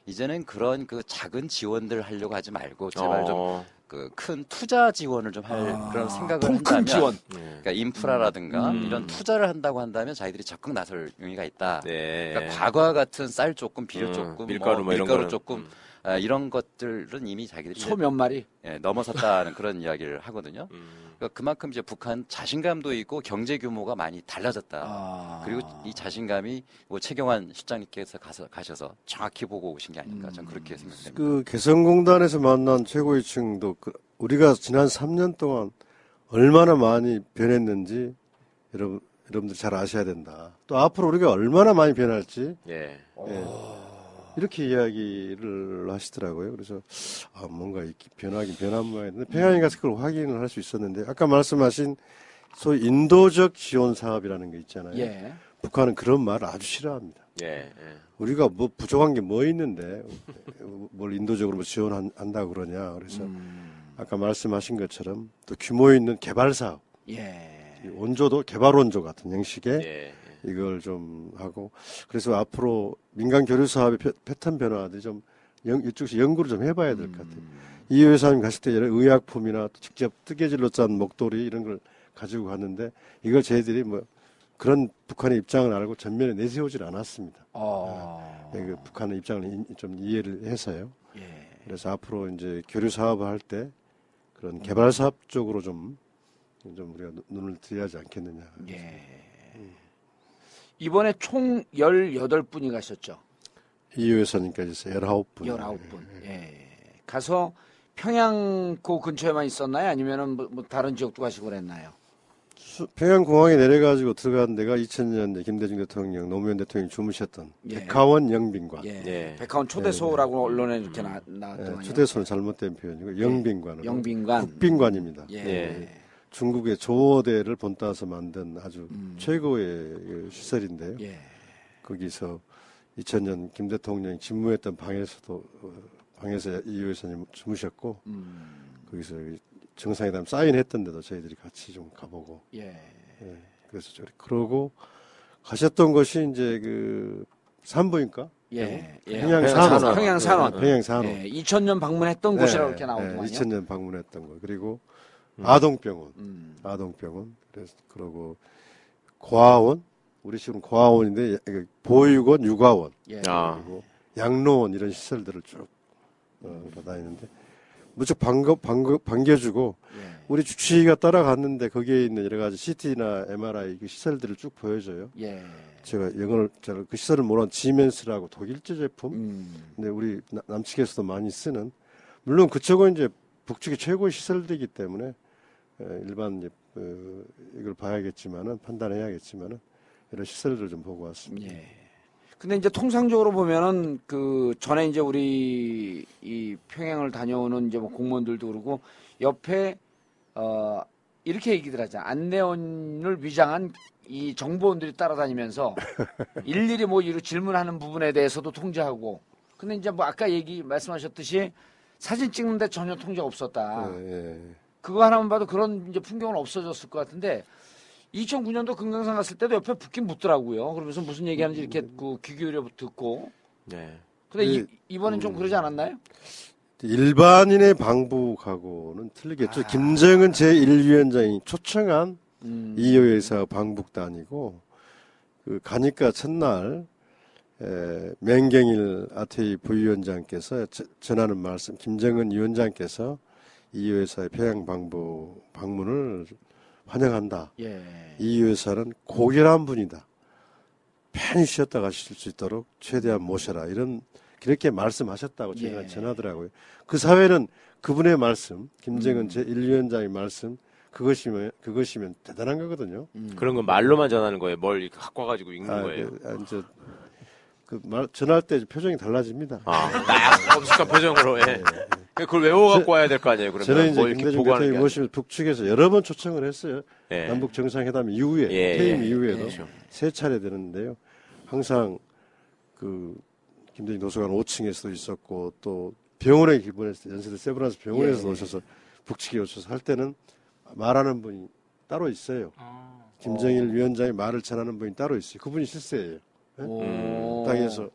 이제는 그런 그 작은 지원들 하려고 하지 말고 제발 좀 그 큰 투자 지원을 좀 할 그런 생각을 한다면 지원. 그러니까 인프라라든가 이런 투자를 한다고 한다면 자기들이 적극 나설 용의가 있다. 네. 그러니까 과거와 같은 쌀 조금, 비료 조금, 밀가루 조금 이런 것들은 이미 자기들이 소 몇 마리 예, 넘어섰다는 그런 이야기를 하거든요. 그러니까 그만큼 이제 북한 자신감도 있고 경제 규모가 많이 달라졌다. 그리고 이 자신감이 뭐 최경환 실장님께서 가셔서 정확히 보고 오신 게 아닌가 저는 그렇게 생각됩니다. 그 개성공단에서 만난 최고위층도 우리가 지난 3년 동안 얼마나 많이 변했는지 여러분들 잘 아셔야 된다. 또 앞으로 우리가 얼마나 많이 변할지. 예. 예. 이렇게 이야기를 하시더라고요. 그래서 아, 뭔가 변하긴 변한 모양인데 평양에 가서 그걸 확인을 할 수 있었는데 아까 말씀하신 소위 인도적 지원 사업이라는 게 있잖아요. 예. 북한은 그런 말을 아주 싫어합니다. 예. 우리가 뭐 부족한 게 뭐 있는데 뭘 인도적으로 지원한다고 그러냐. 그래서 아까 말씀하신 것처럼 또 규모 있는 개발 사업. 예. 원조도 개발 원조 같은 형식의 예. 이걸 좀 하고 그래서 앞으로 민간 교류 사업의 패턴 변화들이 좀 이쪽에서 연구를 좀 해봐야 될 것 같아요. 이 회사님 가실 때 이런 의약품이나 직접 뜨개질로 짠 목도리 이런 걸 가지고 갔는데 이걸 저희들이 뭐 그런 북한의 입장을 알고 전면에 내세우질 않았습니다. 그러니까 북한의 입장을 좀 이해를 해서요. 예. 그래서 앞으로 이제 교류 사업을 할 때 그런 개발 사업 쪽으로 좀 우리가 눈을 들여야 하지 않겠느냐. 예. 이번에 총 18분이 가셨죠? 이희호 여사님까지 해서 19분. 19분. 예. 예. 가서 평양고 근처에만 있었나요? 아니면 뭐 다른 지역도 가시고 그랬나요? 평양공항에 내려가지고 들어간 데가 2000년대 김대중 대통령, 노무현 대통령이 주무셨던 예. 백화원 영빈관. 예. 예. 백화원 초대소라고 예. 언론에 이렇게 나왔던 예. 초대소는 잘못된 표현이고 영빈관은. 예. 영빈관. 국빈관입니다. 예. 예. 중국의 조어대를 본따서 만든 아주 최고의 시설인데요. 예. 거기서 2000년 김 대통령이 집무했던 방에서 이희호 여사님 주무셨고 거기서 정상회담 사인했던 데도 저희들이 같이 좀 가보고. 예. 예. 그래서 그러고 하셨던 것이 이제 그 산부인과, 예, 예. 평양산업, 평양산업. 예, 2000년 방문했던 곳이라고 이렇게 나오더만요. 2000년 방문했던 거. 그리고 아동병원, 아동병원. 그래서 그러고 고아원, 우리 지금 고아원인데 보육원, 육아원, 예. 그리고 양로원 이런 시설들을 쭉 다니는데 무척 반겨주고 예. 우리 주치의가 따라갔는데 거기에 있는 여러 가지 CT나 MRI 그 시설들을 쭉 보여줘요. 예. 제가 영어를 잘 그 시설을 모르는 지멘스라고 독일제 제품, 근데 우리 남측에서도 많이 쓰는, 물론 그쪽은 이제 북측이 최고의 시설들이기 때문에 일반 이제 이걸 봐야겠지만은 판단해야겠지만은 이런 시설들을 좀 보고 왔습니다. 예. 근데 이제 통상적으로 보면은 그 전에 이제 우리 이 평양을 다녀오는 이제 뭐 공무원들도 그러고 옆에 이렇게 얘기들 하자. 안내원을 위장한 이 정보원들이 따라다니면서 일일이 뭐 이런 질문하는 부분에 대해서도 통제하고. 근데 이제 뭐 아까 말씀하셨듯이 사진 찍는데 전혀 통제가 없었다. 예. 그거 하나만 봐도 그런 이제 풍경은 없어졌을 것 같은데. 2009년도 금강산 갔을 때도 옆에 붙긴 붙더라고요. 그러면서 무슨 얘기하는지 이렇게 귀 기울여 듣고. 네. 근데 이번엔 좀 그러지 않았나요? 일반인의 방북하고는 틀리겠죠. 아. 김정은 제1위원장이 초청한 이희호 여사 방북도 아니고, 그 가니까 첫날 맹경일 아태이 부위원장께서 전하는 말씀, 김정은 위원장께서 이희호 여사의 평양 방문을 환영한다. 예. 이희호 여사는 고결한 분이다. 편히 쉬었다 가실 수 있도록 최대한 모셔라. 그렇게 말씀하셨다고 제가 전하더라고요. 그 사회는 그분의 말씀, 김정은 제1위원장의 말씀, 그것이면 대단한 거거든요. 그런 건 말로만 전하는 거예요. 뭘 갖고 와가지고 읽는 거예요. 전할 때 표정이 달라집니다. 딱 엄숙한 표정으로. 예. 네. 그걸 외워 갖고 와야 될 거 아니에요, 그러면. 저는 이제 뭐 김대중 대통령이 모시면 북측에서 여러 번 초청을 했어요. 예. 남북 정상회담 이후에, 퇴임 이후에도 세 차례 되는데요. 항상 그 김대중 도서관 5층에서도 있었고 또 병원에 기본에서 연세대 세브란스 병원에서 오셔서 북측에 오셔서 할 때는 말하는 분이 따로 있어요. 김정일 위원장이 말을 전하는 분이 따로 있어요. 그분이 실세예요. 네? 땅에서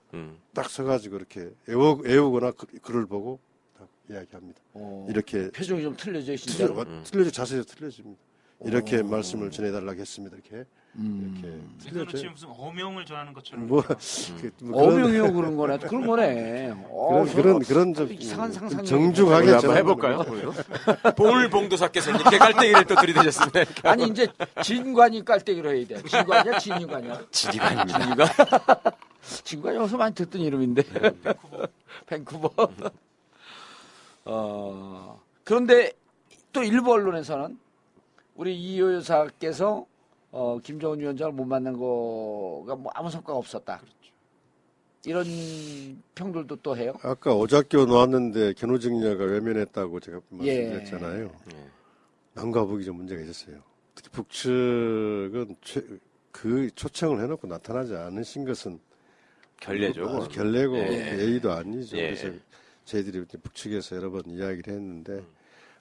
딱 서가지고 이렇게 애우거나 글을 보고 이야기합니다. 이렇게 표정이 좀 틀려져 있습니다. 자세가 틀려집니다. 이렇게 말씀을 전해달라고 했습니다. 이렇게 틀려져요. 지금 무슨 어명을 전하는 것처럼. 어명이요 그런 거네. 그런 거네. 그런 좀 이상한 상상. 정중하게 한번 해볼까요? 봉도사께서 이렇게 깔때기를 또 들이대셨습니다. 아니 이제 진관이 깔때기로 해야 돼. 진관이야, 진희관이야. 진희관입니다. 진희관 어서 많이 듣던 이름인데. 밴쿠버. 그런데 또 일부 언론에서는 우리 이희호 여사께서 김정은 위원장을 못 만난 거가 뭐 아무 성과가 없었다. 그렇죠. 이런 평들도 또 해요. 아까 오작교 놓았는데 견우직녀가 외면했다고 제가 말씀드렸잖아요. 예. 남과 북이 좀 문제가 있었어요. 특히 북측은 그 초청을 해놓고 나타나지 않으신 것은 결례죠. 결례고 예의도 아니죠. 그래서 저희들이 북측에서 여러 번 이야기를 했는데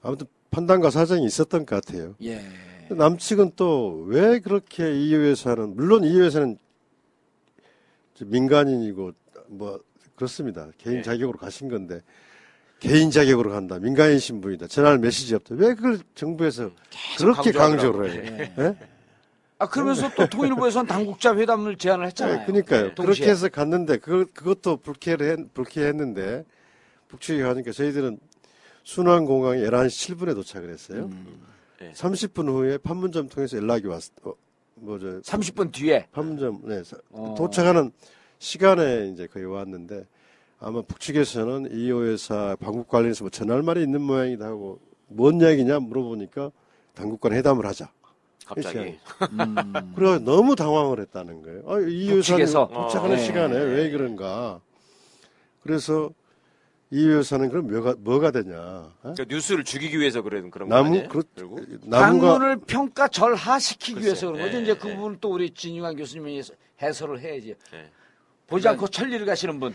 아무튼 판단과 사정이 있었던 것 같아요. 예. 남측은 또 왜 그렇게 이희호 여사는, 물론 이희호 여사는 민간인이고 뭐 그렇습니다. 개인 자격으로 가신 건데 개인 자격으로 간다. 민간인 신분이다. 전할 메시지 없다. 왜 그걸 정부에서 그렇게 강조를 해요? 예? 그러면서 또 통일부에서는 당국자 회담을 제안을 했잖아요. 그러니까요. 동시에. 그렇게 해서 갔는데 그것도 불쾌했는데 북측에 가니까 저희들은 순환공항에 11시 7분에 도착을 했어요. 30분 후에 판문점 통해서 연락이 왔어. 30분 뒤에? 판문점, 도착하는 시간에 이제 거의 왔는데 아마 북측에서는 이희호 여사 방북 관련해서 뭐 전할 말이 있는 모양이다 하고 뭔 이야기냐 물어보니까 당국 간 회담을 하자. 갑자기. 그래서 너무 당황을 했다는 거예요. 이희호 여사 도착하는 시간에 왜 그런가. 그래서 이희호 여사는 그럼 뭐가 되냐? 그러니까 뉴스를 죽이기 위해서 그런 거 아니에요? 당문을 평가절하시키기 위해서 그런 거죠. 이제 그 부분을 또 우리 진희관 교수님이 해설을 해야지. 보지 않고 천리를 가시는 분.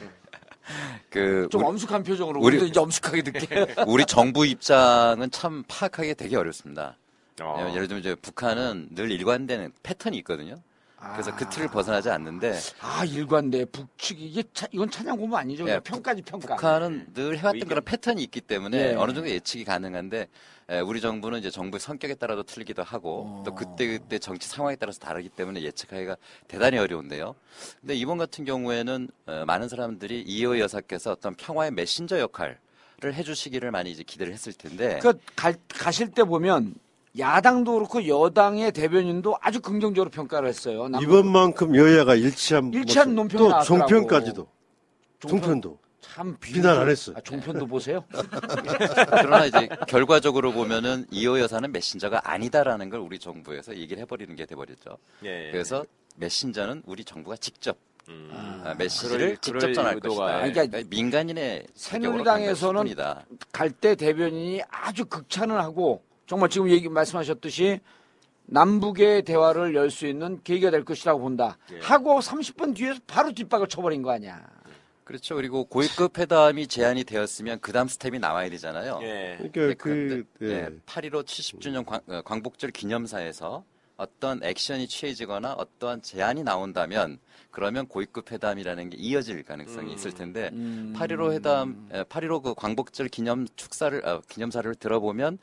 좀 엄숙한 표정으로 우리도 이제 엄숙하게 듣게. 우리 정부 입장은 참 파악하기 되게 어렵습니다. 예를 들면 이제 북한은 늘 일관되는 패턴이 있거든요. 그래서 그 틀을 벗어나지 않는데. 아, 일관돼. 북측, 이게 이건 찬양 고문 아니죠. 예, 평가지, 평가. 북한은 늘 해왔던 그런 패턴이 있기 때문에 예. 어느 정도 예측이 가능한데, 예, 우리 정부는 이제 정부의 성격에 따라서 틀리기도 하고, 또 그때 정치 상황에 따라서 다르기 때문에 예측하기가 대단히 어려운데요. 근데 이번 같은 경우에는, 많은 사람들이 이희호 여사께서 어떤 평화의 메신저 역할을 해주시기를 많이 이제 기대를 했을 텐데. 그, 가실 때 보면, 야당도 그렇고 여당의 대변인도 아주 긍정적으로 평가를 했어요. 이번만큼 여야가 일치한 논평이 나왔더라고. 또 종편까지도. 종편도. 참 비난 안 했어요. 아, 종편도 보세요. 그러나 이제 결과적으로 보면은 이호 여사는 메신저가 아니다라는 걸 우리 정부에서 얘기를 해버리는 게 돼버렸죠. 예, 예. 그래서 메신저는 우리 정부가 직접. 메시지를 직접 전할 것이다. 그러니까 민간인의 새누리당에서는 갈 때 대변인이 아주 극찬을 하고. 정말 지금 말씀하셨듯이 남북의 대화를 열 수 있는 계기가 될 것이라고 본다. 예. 하고 30분 뒤에서 바로 뒷박을 쳐버린 거 아니야. 그렇죠. 그리고 고위급 회담이 제안이 되었으면 그 다음 스텝이 나와야 되잖아요. 예. 그러니까 그런데 8.15 70주년 광복절 기념사에서 어떤 액션이 취해지거나 어떠한 제안이 나온다면 그러면 고위급 회담이라는 게 이어질 가능성이 있을 텐데 8.15 회담, 8.15 그 광복절 기념사를 들어보면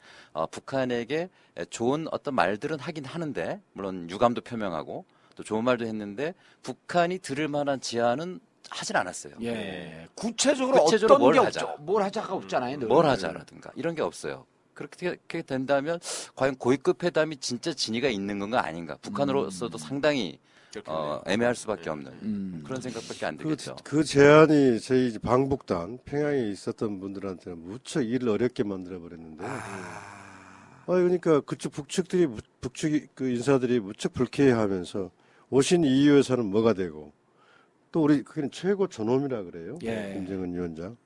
북한에게 좋은 어떤 말들은 하긴 하는데 물론 유감도 표명하고 또 좋은 말도 했는데 북한이 들을 만한 제안은 하진 않았어요. 예. 구체적으로 어떤 게 없죠. 뭘 하자가 없잖아요. 뭘 하자라든가 이런 게 없어요. 그렇게 된다면 과연 고위급 회담이 진짜 진위가 있는 건가 아닌가. 북한으로서도 상당히 애매할 수밖에 없는 그런 생각밖에 안 들겠죠. 그 제안이 저희 방북단 평양에 있었던 분들한테는 무척 일을 어렵게 만들어버렸는데 그러니까 그쪽 북측 그 인사들이 무척 불쾌해하면서 오신 이유 여사는 뭐가 되고 또 우리 그는 최고 존엄이라 그래요. 예. 김정은 위원장.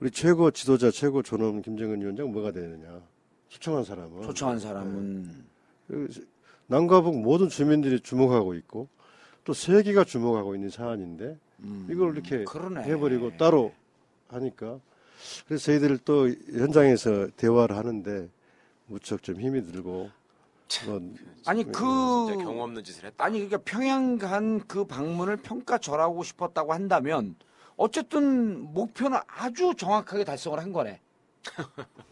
우리 최고 지도자 최고 존엄 김정은 위원장 뭐가 되느냐. 초청한 사람은 남과 북 모든 주민들이 주목하고 있고 또 세계가 주목하고 있는 사안인데 이걸 이렇게 해버리고 따로 하니까 그래서 저희들 또 현장에서 대화를 하는데 무척 좀 힘이 들고 아니 진짜 경험 없는 짓을 했다. 아니 그러니까 평양 간 그 방문을 평가절하고 싶었다고 한다면 어쨌든 목표는 아주 정확하게 달성을 한 거네.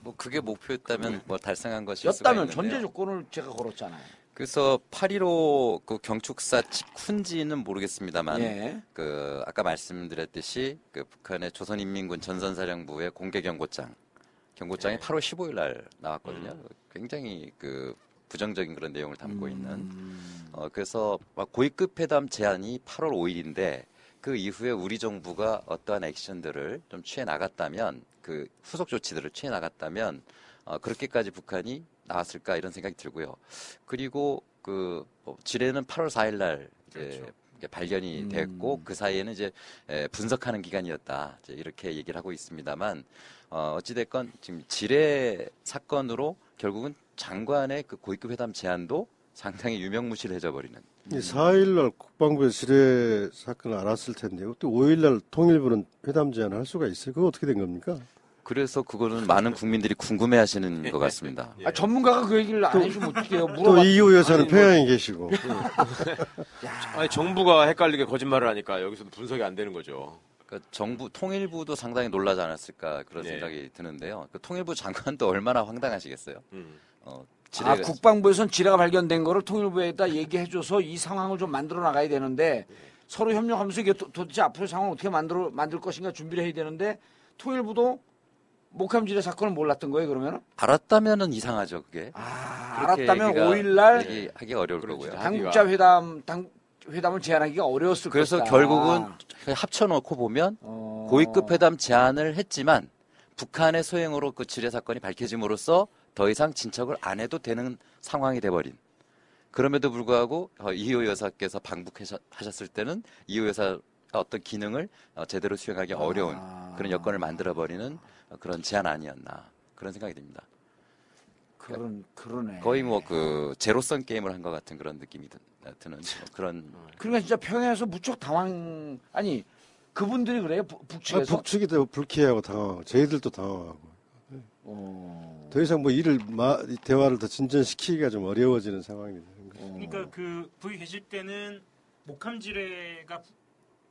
뭐 그게 목표였다면 뭐 달성한 것일 수가 있는데요. 전제 조건을 제가 걸었잖아요. 그래서 8.15 그 경축사 직후인지는 모르겠습니다만 예. 그 아까 말씀드렸듯이 그 북한의 조선인민군 전선사령부의 공개 경고장이 예. 8월 15일 날 나왔거든요. 굉장히 그 부정적인 그런 내용을 담고 있는. 그래서 고위급 회담 제안이 8월 5일인데 그 이후에 우리 정부가 어떠한 액션들을 좀 취해 나갔다면 그 후속 조치들을 취해 나갔다면 그렇게까지 북한이 나왔을까 이런 생각이 들고요. 그리고 그 지뢰는 8월 4일 날 이제 그렇죠. 발견이 됐고 그 사이에는 이제 분석하는 기간이었다 이제 이렇게 얘기를 하고 있습니다만 어찌됐건 지금 지뢰 사건으로 결국은 장관의 그 고위급 회담 제안도 상당히 유명무실해져 버리는. 4일날 국방부의 지뢰 사건을 알았을 텐데, 또 5일날 통일부는 회담 제안을 할 수가 있어요. 그거 어떻게 된 겁니까? 그래서 그거는 많은 국민들이 궁금해하시는 것 같습니다. 아, 전문가가 그 얘기를 안 해주면 어떡해요? 또 이호 여사는 평양에 계시고. 아니, 정부가 헷갈리게 거짓말을 하니까 여기서도 분석이 안 되는 거죠. 그러니까 통일부도 상당히 놀라지 않았을까 그런 생각이 드는데요. 그 통일부 장관도 얼마나 황당하시겠어요. 아, 국방부에서는 지뢰가 발견된 거를 통일부에다 얘기해줘서 이 상황을 좀 만들어 나가야 되는데 서로 협력하면서 이게 도대체 앞으로 상황을 어떻게 만들 것인가 준비를 해야 되는데 통일부도 목함 지뢰 사건을 몰랐던 거예요, 그러면은? 알았다면은 이상하죠, 그게. 아, 알았다면 5일날 얘기하기 어려울 거고요. 당국자 회담을 제안하기가 어려웠을 그래서 것이다. 그래서 결국은 합쳐놓고 보면 고위급 회담 제안을 했지만 북한의 소행으로 그 지뢰 사건이 밝혀짐으로써 더 이상 진척을 안 해도 되는 상황이 돼버린. 그럼에도 불구하고 이희호 여사께서 방북하셨을 때는 이희호 여사가 어떤 기능을 제대로 수행하기 어려운 그런 여건을 만들어버리는 그런 제안 아니었나 그런 생각이 듭니다. 그러네. 거의 뭐 그 제로선 게임을 한 것 같은 그런 느낌이 드는 그런. 그러니까 진짜 평양에서 무척 당황. 아니 그분들이 그래요 북측에서. 아, 북측이 더 불쾌하고 당황하고 저희들도 당황하고. 더 이상 뭐 대화를 더 진전시키기가 좀 어려워지는 상황이 되는 거죠. 그러니까 그, 거기 계실 때는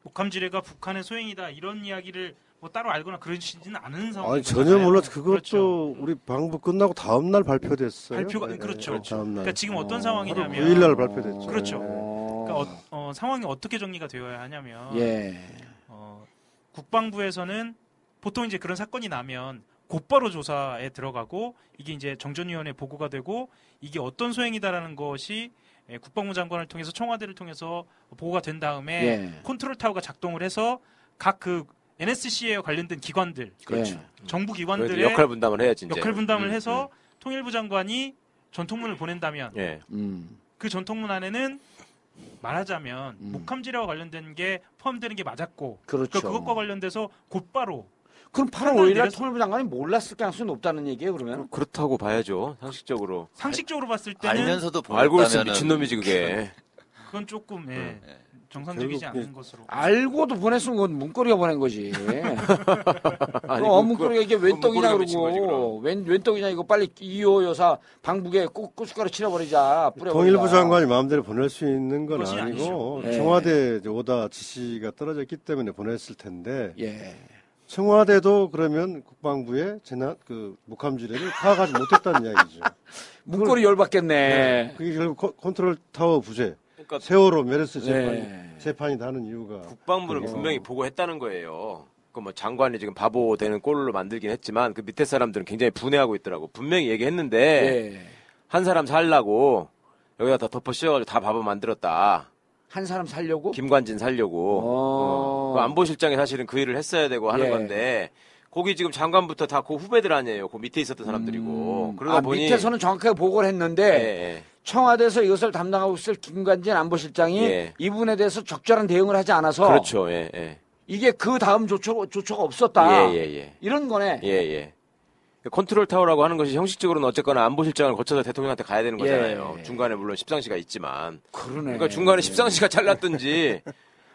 목함지뢰가 북한의 소행이다 이런 이야기를 뭐 따로 알거나 그러시지는 않은 상황. 전혀 몰라서 그것도 그렇죠. 우리 방송 끝나고 다음 날 발표됐어요. 발표가 네, 그렇죠. 그렇죠. 다음 날. 그러니까 지금 어떤 상황이냐면 9일 날 발표됐죠. 그렇죠. 네. 그러니까 상황이 어떻게 정리가 되어야 하냐면 예. 국방부에서는 보통 이제 그런 사건이 나면 곧바로 조사에 들어가고 이게 이제 정전위원회 보고가 되고 이게 어떤 소행이다라는 것이 국방부 장관을 통해서 청와대를 통해서 보고가 된 다음에 예. 컨트롤 타워가 작동을 해서 각 그 NSC에 관련된 기관들, 그렇죠. 정부 기관들의 역할 분담을 해야지. 역할 분담을 해서 통일부 장관이 전통문을 보낸다면 예. 그 전통문 안에는 말하자면 목함지뢰와 관련된 게 포함되는 게 맞았고, 그렇죠. 그러니까 그것과 관련돼서 곧바로. 그럼 8월 5일날 통일부 장관이 몰랐을 가능성이 높다는 얘기예요, 그러면? 그렇다고 봐야죠, 상식적으로. 상식적으로 봤을 때는 알면서도 알고 있으면 미친놈이지 그게. 그건 조금 예, 정상적이지 않은 것으로. 알고도 보냈으면 그건 문고리가 보낸 거지. 문고리가 이게 웬 떡이냐 그러고 웬 떡이냐 이거 빨리 이희호 여사 방북에 고춧가루 칠해버리자. 뿌려버리자. 통일부 장관이 마음대로 보낼 수 있는 건 아니고 네. 청와대 오다 지시가 떨어졌기 때문에 보냈을 텐데. 예. 청와대도 그러면 국방부의 재난 그 목함지뢰를 파악하지 못했다는 이야기죠. 문고리 열받겠네. 네. 그게 결국 컨트롤 타워 부재. 그러니까 세월호 메르스 재판이 나는 이유가 국방부는 분명히 보고했다는 거예요. 그 뭐 장관이 지금 바보 되는 꼴로 만들긴 했지만 그 밑에 사람들은 굉장히 분해하고 있더라고. 분명히 얘기했는데 예. 한 사람 살라고 여기다 다 덮어 씌워가지고 다 바보 만들었다. 한 사람 살려고? 김관진 살려고. 그 안보실장이 사실은 그 일을 했어야 되고 하는 예. 건데 거기 지금 장관부터 다 그 후배들 아니에요. 그 밑에 있었던 사람들이고. 그러다 보니 밑에서는 정확하게 보고를 했는데 예. 청와대에서 이것을 담당하고 있을 김관진 안보실장이 예. 이분에 대해서 적절한 대응을 하지 않아서 그렇죠. 예, 예. 이게 그 다음 조처가 없었다. 예, 예, 예. 이런 거네. 예, 예. 컨트롤 타워라고 하는 것이 형식적으로는 어쨌거나 안보실장을 거쳐서 대통령한테 가야 되는 거잖아요. 예. 중간에 물론 십상시가 있지만. 그러네. 그러니까 중간에 십상시가 잘랐든지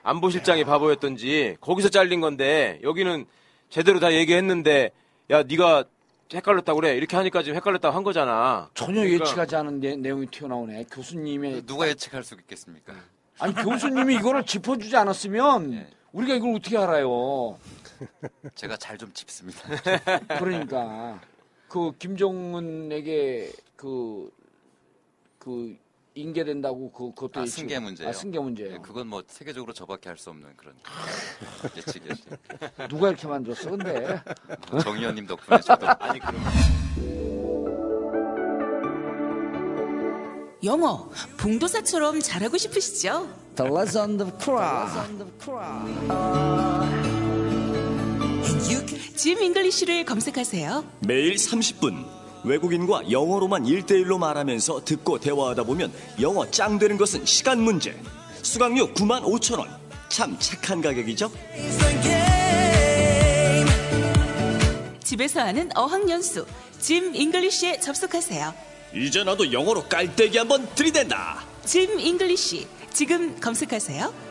안보실장이 바보였든지 거기서 잘린 건데 여기는 제대로 다 얘기했는데 야 네가 헷갈렸다고 그래. 이렇게 하니까 지금 헷갈렸다고 한 거잖아. 전혀 그러니까 예측하지 않은 내용이 튀어나오네. 교수님의. 누가 예측할 수 있겠습니까? 아니 교수님이 이거를 짚어주지 않았으면 네. 우리가 이걸 어떻게 알아요. 제가 잘 좀 짚습니다. 그러니까 그 김정은에게 그 인계된다고 그것도 승계 문제요. 승계 문제요. 네, 그건 뭐 세계적으로 저밖에 할 수 없는 그런 예측이었죠. 누가 이렇게 만들었어, 근데? 정 의원님 덕분에 저도. 아니 그럼. 영어 봉도사처럼 잘하고 싶으시죠? The Legend of Korra. 짐 잉글리쉬를 검색하세요. 매일 30분 외국인과 영어로만 1대1로 말하면서 듣고 대화하다 보면 영어 짱 되는 것은 시간 문제. 수강료 95,000원. 참 착한 가격이죠? 집에서 하는 어학연수 짐 잉글리쉬에 접속하세요. 이제 나도 영어로 깔때기 한번 들이댄다. 짐 잉글리쉬 지금 검색하세요.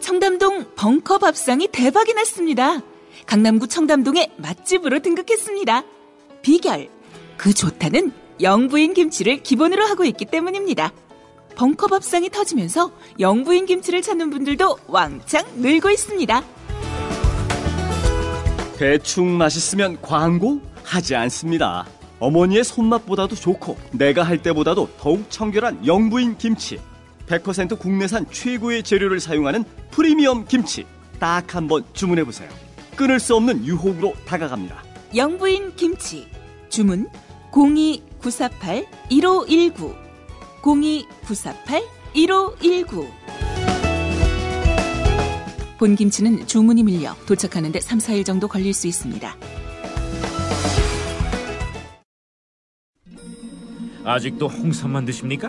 청담동 벙커 밥상이 대박이 났습니다. 강남구 청담동의 맛집으로 등극했습니다. 비결, 그 좋다는 영부인 김치를 기본으로 하고 있기 때문입니다. 벙커 밥상이 터지면서 영부인 김치를 찾는 분들도 왕창 늘고 있습니다. 대충 맛있으면 광고 하지 않습니다. 어머니의 손맛보다도 좋고 내가 할 때보다도 더욱 청결한 영부인 김치. 100% 국내산 최고의 재료를 사용하는 프리미엄 김치. 딱 한 번 주문해보세요. 끊을 수 없는 유혹으로 다가갑니다. 영부인 김치. 주문 02948-1519. 02948-1519. 본 김치는 주문이 밀려 도착하는데 3, 4일 정도 걸릴 수 있습니다. 아직도 홍삼만 드십니까?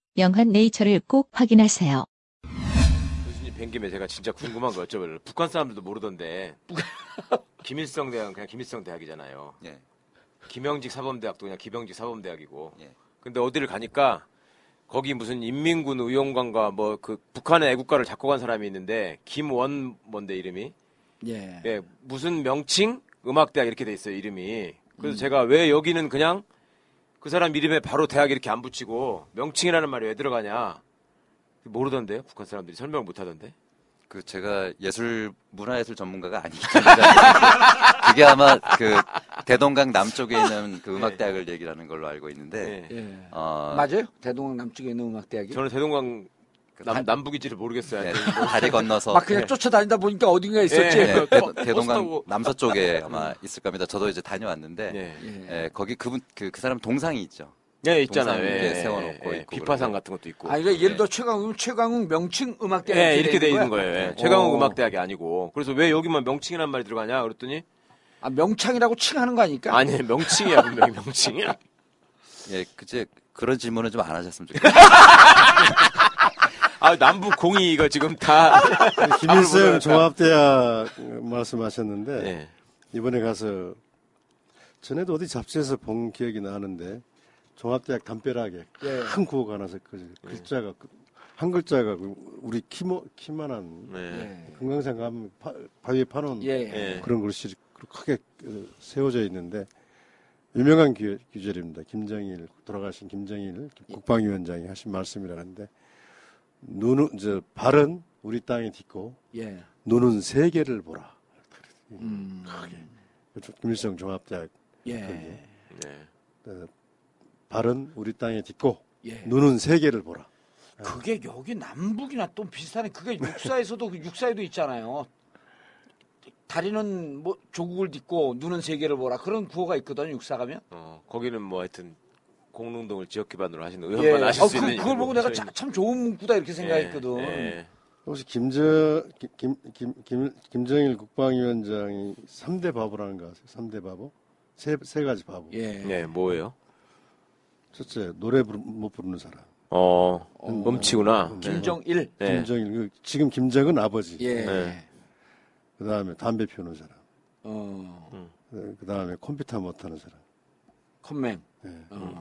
영한네이처를 꼭 확인하세요. 교수님 뵌 김에 제가 진짜 궁금한 거 여쭤보려고. 북한 사람들도 모르던데 김일성 대학은 그냥 김일성 대학이잖아요. 예. 김영직 사범대학도 그냥 김영직 사범대학이고. 예. 근데 어디를 가니까 거기 무슨 인민군 의용관과 뭐 그 북한의 애국가를 작곡 한 사람이 있는데 김원 뭔데 이름이? 예. 예. 무슨 명칭 음악대학 이렇게 돼 있어요 이름이. 그래서 제가 왜 여기는 그냥 그 사람 이름에 바로 대학 이렇게 안 붙이고 명칭이라는 말이 왜 들어가냐 모르던데요. 북한 사람들이 설명을 못하던데. 그 제가 예술 문화예술 전문가가 아니기 때문에 그게 아마 그 대동강 남쪽에 있는 그 음악대학을 네. 얘기하는 걸로 알고 있는데 네. 맞아요? 대동강 남쪽에 있는 음악대학이? 저는 대동강 남북인지를 모르겠어요. 네, 다리 건너서 막 그냥 네. 쫓아다니다 보니까 어딘가에 있었지. 네, 대동강 남서쪽에 아마 있을 겁니다. 저도 이제 다녀왔는데 네. 네, 거기 그분 그 사람 동상이 있죠. 네, 있잖아요. 예, 세워놓고 있고 비파상 같은 것도 있고. 아, 그러니까 예를 들어 최강욱 명칭 음악대학 예, 이렇게 돼 있는 거예요. 예. 최강욱 음악대학이 아니고. 그래서 왜 여기만 명칭이란 말이 들어가냐 그랬더니 아 명창이라고 칭하는 거 아닐까? 아니 명칭이야 분명히 명칭이야. 예, 그제 그런 질문은 좀 안 하셨으면 좋겠어요. 아, 남북 공이 이거 지금 다. 김일성 종합대학 말씀하셨는데, 네. 이번에 가서, 전에도 어디 잡지에서 본 기억이 나는데, 종합대학 담벼락에 네. 큰 구호가 나서 글자가, 한 글자가 우리 키만한, 네. 금강산 가면 바위에 파놓은 네. 그런 글씨 크게 세워져 있는데, 유명한 규절입니다. 김정일, 돌아가신 김정일 국방위원장이 하신 말씀이라는데, 눈은 저 발은 우리 땅에 딛고 예. 눈은 세계를 보라. 크게 김일성 종합대학 예. 예. 발은 우리 땅에 딛고 예. 눈은 세계를 보라. 그게 여기 남북이나 또 비슷하네. 그게 육사에서도 그 육사에도 있잖아요. 다리는 뭐 조국을 딛고 눈은 세계를 보라. 그런 구호가 있거든요. 육사 가면. 거기는 뭐 하여튼. 공릉동을 지역 기반으로 하시는 의원만 예. 아실 수 있는 그걸 보고 내가 참 좋은 문구다 이렇게 생각했거든. 예. 혹시 김정일 국방위원장이 3대 바보라는 거 아세요? 3대 바보? 세 가지 바보. 예. 예, 뭐예요? 첫째, 노래 못 부르는 사람. 음치구나. 김정일. 네. 김정일. 지금 김정은 아버지. 예. 예. 그 다음에 담배 피우는 사람. 그 다음에 컴퓨터 못 하는 사람. 컴맹. 네.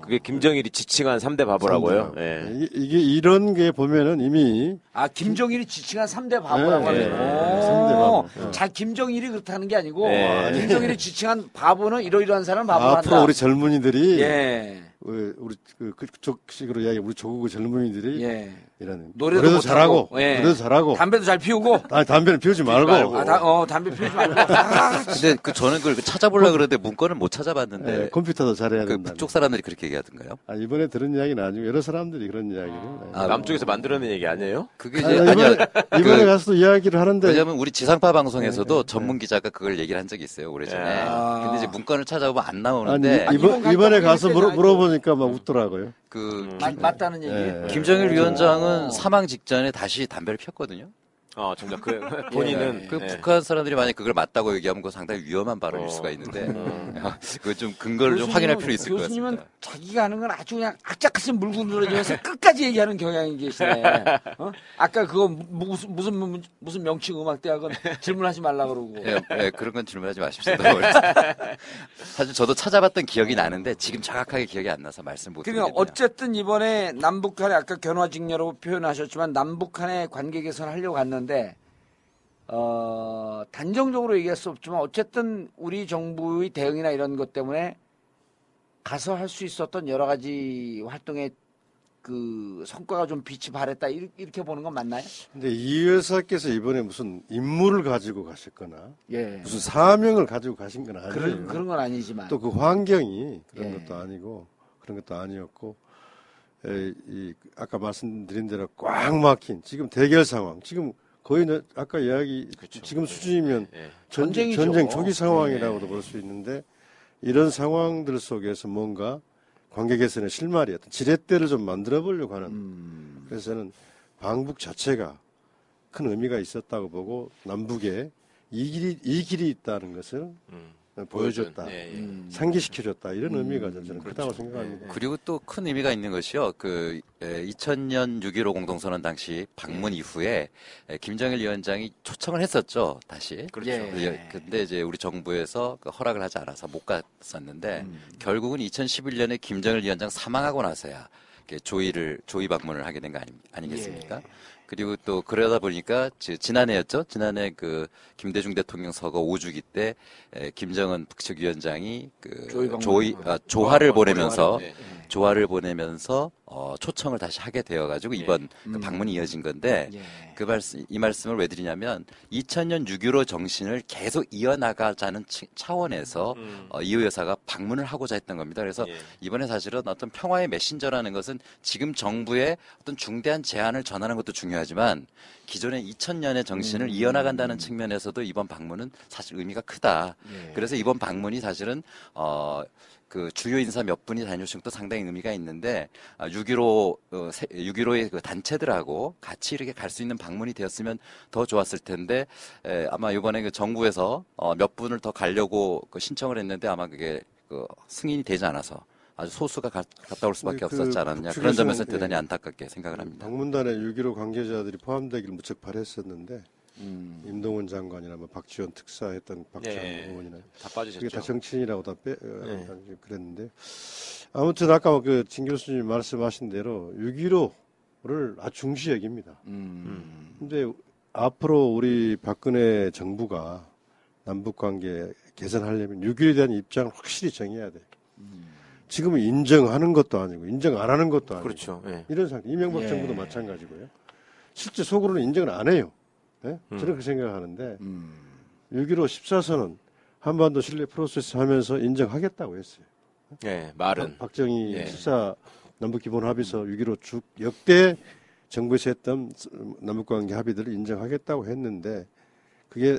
그게 김정일이 지칭한 3대 바보라고요? 네. 이게 이런 게 보면은 이미. 아, 김정일이 지칭한 3대 바보라고 하네요. 네. 3대 바보. 자, 김정일이 그렇다는 게 아니고, 네. 김정일이 지칭한 바보는 이러이러한 사람 바보라고. 앞으로 우리 젊은이들이. 예. 우리 그쪽식으로 이야기, 우리 조국의 젊은이들이. 예. 이런. 노래도 잘하고. 예. 노래도 잘하고. 담배도 잘 피우고. 아니, 담배는 피우지 말고. 아, 담배 피우지 말고. 아, 근데 저는 그걸 찾아보려고 그러는데 문건을 못 찾아봤는데. 네, 컴퓨터도 잘해야 된다. 그쪽 사람들이 그렇게 얘기하던가요? 아, 이번에 들은 이야기는 아니고 여러 사람들이 그런 이야기를. 아, 남쪽에서 만들어낸 얘기 아니에요? 그게 이제 이번에 가서도 이야기를 하는데. 왜냐면 우리 지상파 방송에서도 전문 기자가 그걸 얘기를 한 적이 있어요, 오래전에. 근데 이제 문건을 찾아보면 안 나오는데. 아니, 이번에 가서 물어보면 그러니까 막 웃더라고요. 맞다는 얘기예요. 김정일 위원장은 사망 직전에 다시 담배를 폈거든요. 아, 정작 그 본인은 북한 사람들이 만약 그걸 맞다고 얘기하면 그 상당히 위험한 발언일 수가 있는데 그 좀 근거를 좀 확인할 필요 있을 것 같습니다. 교수님은 자기가 하는 건 아주 그냥 악착같이 물고 늘어지면서 끝까지 얘기하는 경향이 계시네. 아까 그거 무슨 명칭 음악대학은 질문하지 말라 그러고. 네, 그런 건 질문하지 마십시오. 사실 저도 찾아봤던 기억이 나는데 지금 정확하게 기억이 안 나서 말씀 못 드리겠네요. 그러니까 어쨌든 이번에 남북한의 아까 견화직녀라고 표현하셨지만 남북한의 관계 개선하려고 갔는데. 단정적으로 얘기할 수 없지만 어쨌든 우리 정부의 대응이나 이런 것 때문에 가서 할 수 있었던 여러 가지 활동의 그 성과가 좀 빛이 발했다 이렇게 보는 건 맞나요? 근데 이 여사께서 이번에 무슨 임무를 가지고 가셨거나 예. 무슨 사명을 가지고 가신 건 아니에요. 그런 건 아니지만 또 그 환경이 그런 것도 아니고 그런 것도 아니었고 아까 말씀드린 대로 꽉 막힌 지금 대결 상황, 지금 거의 아까 이야기 그렇죠. 지금 수준이면 네. 전쟁이죠. 전쟁 초기 상황이라고도 볼 수 있는데, 이런 상황들 속에서 뭔가 관계 개선의 실마리, 어떤 지렛대를 좀 만들어 보려고 하는, 그래서는 방북 자체가 큰 의미가 있었다고 보고, 남북에 이 길이 있다는 것을 보여줬다, 상기시켜줬다, 이런 의미가 저는 크다고 생각합니다. 그리고 또 큰 의미가 있는 것이요, 2000년 6.15 공동선언 당시 방문 이후에 김정일 위원장이 초청을 했었죠, 다시. 그렇죠. 예. 근데 이제 우리 정부에서 허락을 하지 않아서 못 갔었는데, 결국은 2011년에 김정일 위원장 사망하고 나서야 조의 방문을 하게 된 거 아니겠습니까? 예. 그리고 또 그러다 보니까 지난해였죠. 지난해 김대중 대통령 서거 5주기 때 김정은 북측위원장이 조화를 보내면서 초청을 다시 하게 되어가지고 이번 방문이 이어진 건데, 이 말씀을 왜 드리냐면 2000년 6.15 정신을 계속 이어나가자는 차원에서 이호 여사가 방문을 하고자 했던 겁니다. 그래서 이번에 사실은 어떤 평화의 메신저라는 것은 지금 정부의 어떤 중대한 제안을 전하는 것도 중요하지만 기존의 2000년의 정신을 이어나간다는 측면에서도 이번 방문은 사실 의미가 크다. 그래서 이번 방문이 사실은 주요 인사 몇 분이 다녀오신 것도 상당히 의미가 있는데, 6.15의 그 단체들하고 같이 이렇게 갈 수 있는 방문이 되었으면 더 좋았을 텐데, 아마 이번에 그 정부에서 몇 분을 더 가려고 신청을 했는데 아마 그게 승인이 되지 않아서 아주 소수가 갔다 올 수밖에 없었지 않았냐, 그런 점에서 대단히 안타깝게 생각을 합니다. 방문단에 6.15 관계자들이 포함되기를 무척 바랬었는데, 임동훈 장관이나 박지원 특사했던 박지원 의원이나 다 빠지셨죠. 그게 다 정치인이라고 다 그랬는데, 아무튼 아까 진 교수님이 말씀하신 대로 6.15를 아주 중시 여깁니다. 근데 앞으로 우리 박근혜 정부가 남북관계 개선하려면 6.15에 대한 입장을 확실히 정해야 돼요. 지금은 인정하는 것도 아니고 인정 안 하는 것도 아니고, 그렇죠. 이런 상태. 이명박 정부도 마찬가지고요. 실제 속으로는 인정을 안 해요. 네? 저는 그렇게 생각하는데 6.15 14선언 한반도 신뢰 프로세스 하면서 인정하겠다고 했어요. 말은 박정희 14 남북기본합의서 6.15 쭉 역대 정부에서 했던 남북관계 합의들을 인정하겠다고 했는데, 그게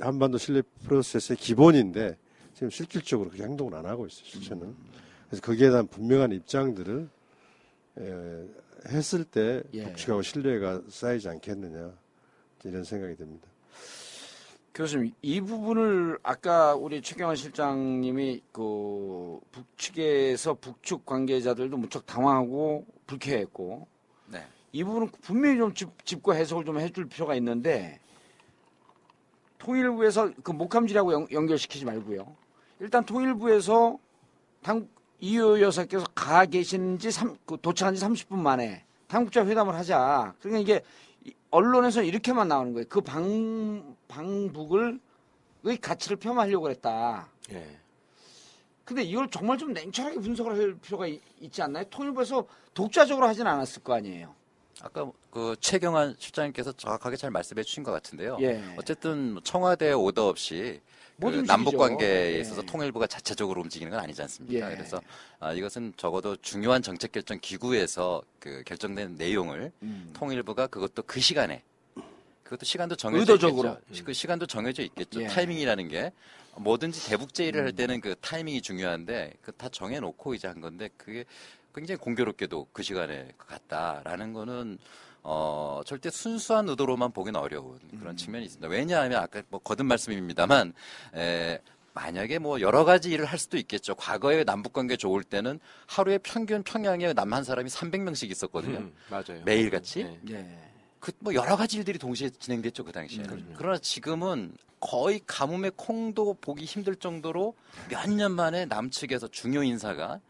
한반도 신뢰 프로세스의 기본인데 지금 실질적으로 그렇게 행동을 안 하고 있어요, 실제는. 그래서 거기에 대한 분명한 입장들을 했을 때 북측하고 신뢰가 쌓이지 않겠느냐, 이런 생각이 듭니다. 교수님, 이 부분을 아까 우리 최경환 실장님이 북측에서 북측 관계자들도 무척 당황하고 불쾌했고, 이 부분은 분명히 좀 짚고 해석을 좀 해줄 필요가 있는데, 통일부에서 목함질하고 연결시키지 말고요. 일단 통일부에서 이효 여사께서 가 계신지 도착한 지 30분 만에 당국자 회담을 하자. 그러니까 이게 언론에서 이렇게만 나오는 거예요. 그 방북을 가치를 폄하하려고 했다. 근데 이걸 정말 좀 냉철하게 분석을 할 필요가 있지 않나요? 통일부에서 독자적으로 하진 않았을 거 아니에요. 아까 최경환 실장님께서 정확하게 잘 말씀해 주신 것 같은데요. 어쨌든 청와대 오더 없이 남북관계에 있어서 통일부가 자체적으로 움직이는 건 아니지 않습니까? 그래서 이것은 적어도 중요한 정책결정 기구에서 결정된 내용을 통일부가 그것도 시간도 정해져 의도적으로. 있겠죠. 그 시간도 정해져 있겠죠. 타이밍이라는 게 뭐든지 대북 제의를 할 때는 그 타이밍이 중요한데, 다 정해놓고 이제 한 건데, 그게 굉장히 공교롭게도 그 시간에 갔다라는 거는 절대 순수한 의도로만 보기는 어려운 그런 측면이 있습니다. 왜냐하면 아까 거듭 말씀입니다만 만약에 여러 가지 일을 할 수도 있겠죠. 과거에 남북관계 좋을 때는 하루에 평균 평양에 남 한 사람이 300명씩 있었거든요. 맞아요. 매일같이. 여러 가지 일들이 동시에 진행됐죠, 그 당시에. 그러나 지금은 거의 가뭄에 콩도 보기 힘들 정도로 몇 년 만에 남측에서 중요 인사가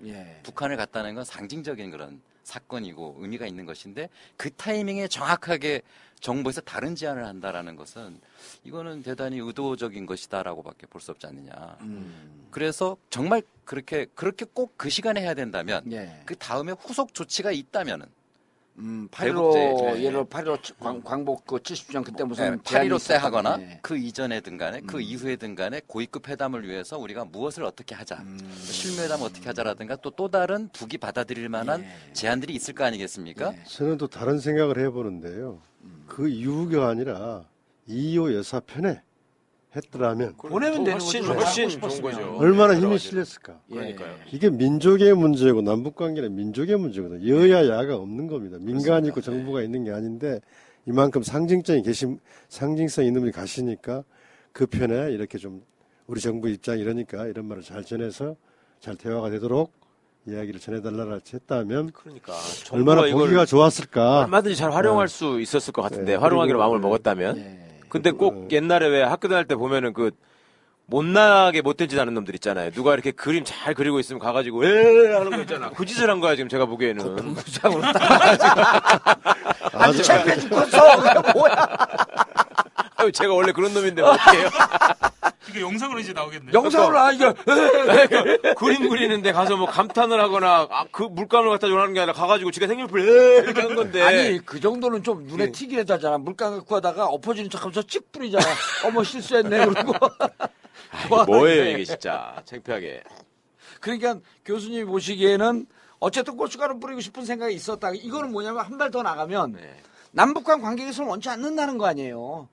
북한을 갔다는 건 상징적인 그런 사건이고 의미가 있는 것인데, 그 타이밍에 정확하게 정부에서 다른 제안을 한다라는 것은 이거는 대단히 의도적인 것이다라고밖에 볼 수 없지 않느냐. 그래서 정말 그렇게 꼭 그 시간에 해야 된다면, 그 다음에 후속 조치가 있다면은 8.15 예를 8.15 광복 그 70주년 그때 무슨 8.15 때 하거나 네. 그 이전에든 간에 그 이후에든 간에 고위급 회담을 위해서 우리가 무엇을 어떻게 하자 실무회담 어떻게 하자라든가 또 다른 북이 받아들일 만한 예. 제안들이 있을 거 아니겠습니까? 예. 저는 또 다른 생각을 해보는데요. 그 이후가 아니라 이희호 여사 편에 했더라면 보내면 되는 거죠. 훨씬 좋은 거죠. 얼마나 힘이 실렸을까. 그러니까요. 이게 민족의 문제고 남북관계는 민족의 문제거든요. 여야 야가 없는 겁니다. 민간이 있고 정부가 있는 게 아닌데 이만큼 상징성 있는 분이 가시니까 그 편에 이렇게 좀 우리 정부 입장 이러니까 이런 말을 잘 전해서 잘 대화가 되도록 이야기를 전해달라고 했다면 그러니까 얼마나 보기가 좋았을까. 얼마든지 잘 활용할 수 있었을 것 같은데 활용하기로 마음을 먹었다면. 근데 꼭 옛날에 왜 학교 다닐 때 보면은 그 못나게 못된 짓 하는 놈들 있잖아요. 누가 이렇게 그림 잘 그리고 있으면 가가지고 왜 하는 거 있잖아. 그 짓을 한 거야 지금 제가 보기에는. 동상으로 아니 제가 죽었어. 뭐야. 아유 제가 원래 그런 놈인데 뭐 어떡해요. 이게 영상으로 이제 나오겠네요. 영상으로 아 이거 그림 그리는데 가서 뭐 감탄을 하거나 아, 그 물감을 갖다 주는 게 아니라 가가지고 지가 생일풀 이렇게 한 건데 아니 그 정도는 좀 눈에 네. 튀게 하잖아. 물감 갖고 하다가 엎어지는 척하면서 찍 뿌리잖아. 어머 실수했네 그러고. 아이, 뭐예요 이게 진짜 창피하게. 그러니까 교수님이 보시기에는 어쨌든 고춧가루 뿌리고 싶은 생각이 있었다. 이거는 뭐냐면 한 발 더 나가면 네. 남북 간 관계 개선을 원치 않는다는 거 아니에요.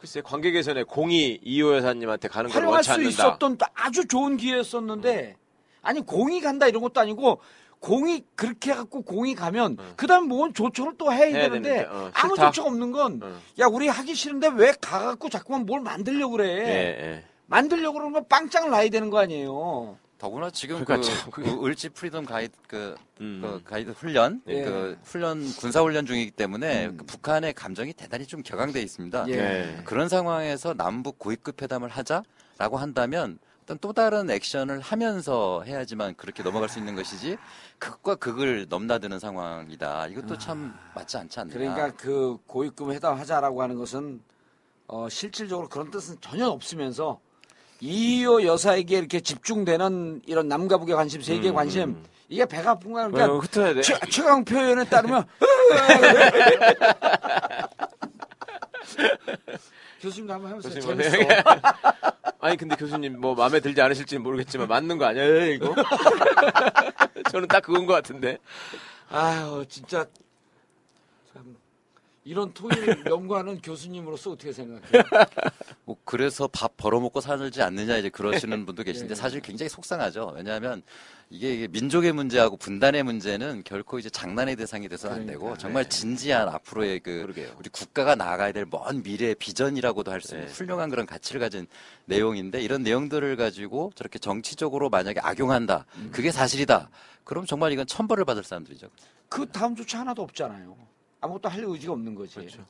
글쎄 관계 개선에 공이 이호 여사님한테 가는 걸 원치 않는다. 활용할 수 있었던 아주 좋은 기회였었는데 아니 공이 간다 이런 것도 아니고 공이 그렇게 해갖고 공이 가면 그다음 뭔 조처를 또 해야 되는데 아무 조처가 없는 건 야 우리 하기 싫은데 왜 가갖고 자꾸만 뭘 만들려고 그래. 만들려고 그러면 빵짱을 놔야 되는 거 아니에요. 더구나 지금 그러니까 그 을지 프리덤 가이드 그 가이드 훈련, 그 훈련 군사 훈련 중이기 때문에 그 북한의 감정이 대단히 좀 격앙돼 있습니다. 그런 상황에서 남북 고위급 회담을 하자라고 한다면 어떤 또 다른 액션을 하면서 해야지만 그렇게 넘어갈 수 있는 것이지 극과 극을 넘나드는 상황이다. 이것도 참 맞지 않지 않나. 그러니까 그 고위급 회담 하자라고 하는 것은 실질적으로 그런 뜻은 전혀 없으면서. 이희호 여사에게 이렇게 집중되는 이런 남과 북의 관심, 세계의 관심 이게 배가 아픈 거야. 그러니까 흩어야 돼. 최강 표현에 따르면 교수님도 한번 해보세요. 재밌어. 아니 근데 교수님 뭐 마음에 들지 않으실지는 모르겠지만 맞는 거 아니에요 이거? 저는 딱 그건 것 같은데. 아유 진짜 참. 이런 통일 연구하는 교수님으로서 어떻게 생각해요? 뭐 그래서 밥 벌어먹고 살지 않느냐 이제 그러시는 분도 계신데 사실 굉장히 속상하죠. 왜냐하면 이게 민족의 문제하고 분단의 문제는 결코 이제 장난의 대상이 돼서는 안 되고 정말 진지한 앞으로의 그 우리 국가가 나아가야 될 먼 미래의 비전이라고도 할 수 있는 훌륭한 그런 가치를 가진 내용인데 이런 내용들을 가지고 저렇게 정치적으로 만약에 악용한다. 그게 사실이다. 그럼 정말 이건 천벌을 받을 사람들이죠. 그 다음 조치 하나도 없잖아요. 아무것도 할 의지가 없는 거지. 그렇죠.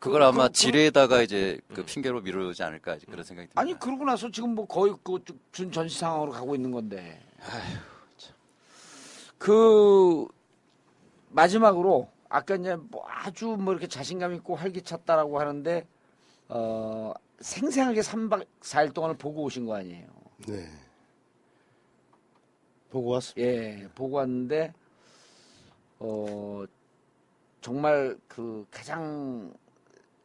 그걸 아마 지뢰에다가 이제 그 핑계로 미루지 않을까 이제 그런 생각이 듭니다. 아니 그러고 나서 지금 뭐 거의 그 준전시 상황으로 가고 있는 건데. 아휴 참. 그 마지막으로 아까 이제 뭐 아주 뭐 이렇게 자신감 있고 활기찼다라고 하는데 생생하게 3박 4일 동안을 보고 오신 거 아니에요? 네. 보고 왔습니다. 예, 보고 왔는데 정말 그 가장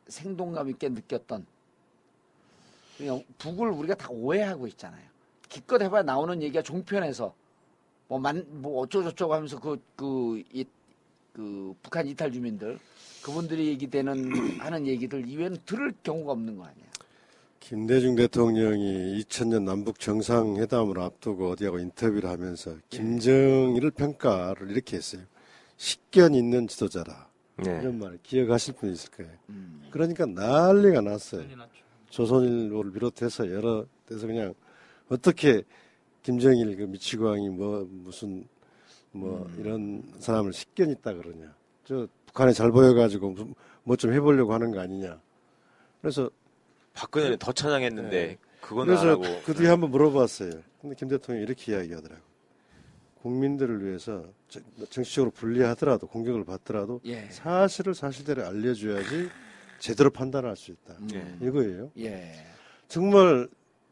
생동감 있게 느꼈던 그냥 북을 우리가 다 오해하고 있잖아요. 기껏 해봐야 나오는 얘기가 종편에서 뭐 어쩌고저쩌고 하면서 그 북한 이탈 주민들 그분들이 얘기되는 하는 얘기들 이외에는 들을 경우가 없는 거 아니에요. 김대중 대통령이 2000년 남북 정상회담을 앞두고 어디하고 인터뷰를 하면서 김정일을 평가를 이렇게 했어요. 식견 있는 지도자라. 이런 말을 기억하실 분이 있을 거예요. 그러니까 난리가 났어요. 조선일보를 비롯해서 여러 데서 그냥 어떻게 김정일 그 미치광이 무슨 이런 사람을 식견 있다 그러냐. 저 북한에 잘 보여가지고 뭐 좀 해보려고 하는 거 아니냐. 그래서 박근혜는 더 찬양했는데 그건 안 하고. 그래서 그 뒤에 한번 물어봤어요. 근데 김 대통령이 이렇게 이야기하더라고요. 국민들을 위해서 정치적으로 불리하더라도 공격을 받더라도 사실을 사실대로 알려줘야지 제대로 판단할 수 있다. 이거예요. 정말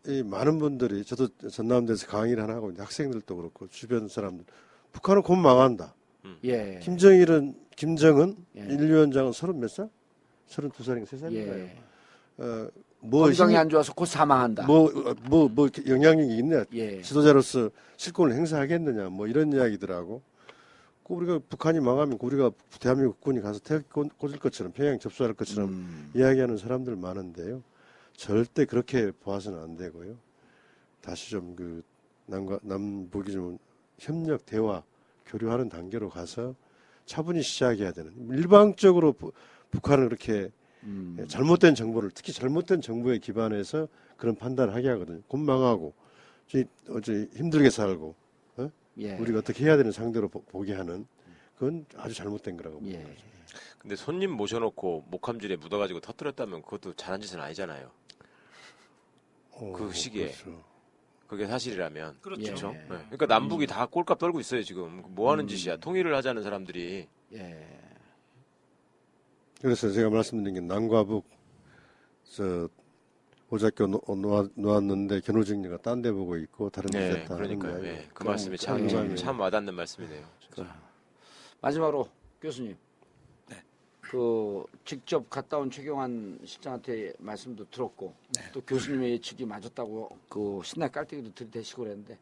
이 많은 분들이 저도 전남대에서 강의를 하나 하고 있는데 학생들도 그렇고 주변 사람들 북한은 곧 망한다. 예. 김정일은 김정은 예. 인류위원장은 30몇 살? 32살인가 3살인가요? 예. 뭐 건강이 안 좋아서 곧 사망한다. 뭐 영향력이 있냐? 예. 지도자로서 실권을 행사하겠느냐? 뭐 이런 이야기들하고. 우리가 북한이 망하면 우리가 대한민국 군이 가서 태극기 꽂을 것처럼 평양 접수할 것처럼 이야기하는 사람들 많은데요. 절대 그렇게 봐서는 안 되고요. 다시 좀 그 남과 남북이 좀 협력 대화 교류하는 단계로 가서 차분히 시작해야 되는. 일방적으로 북한을 그렇게 잘못된 정보를 특히 잘못된 정보에 기반해서 그런 판단을 하게 하거든요. 곧 망하고 어제 힘들게 살고. 예. 우리가 어떻게 해야 되는 상대로 보게 하는 그건 아주 잘못된 거라고 봅니다. 예. 근데 손님 모셔놓고 목함질에 묻어가지고 터뜨렸다면 그것도 잘한 짓은 아니잖아요. 그 시기에 그렇죠. 그게 사실이라면 그렇죠. 예. 네. 그러니까 남북이 다 꼴값 떨고 있어요 지금. 뭐 하는 짓이야? 통일을 하자는 사람들이. 예. 그래서 제가 말씀드린 게 남과 북 저 오작교 놓았는데 견우정리가 딴 데 보고 있고 다른 데 네, 그러니까요. 예, 그 말씀이 참 와닿는 말씀이네요. 진짜. 마지막으로 교수님. 네. 그 직접 갔다 온 최경환 실장한테 말씀도 들었고 네. 또 교수님의 예측이 맞았다고 그 신나 깔때기도 들이대시고 그랬는데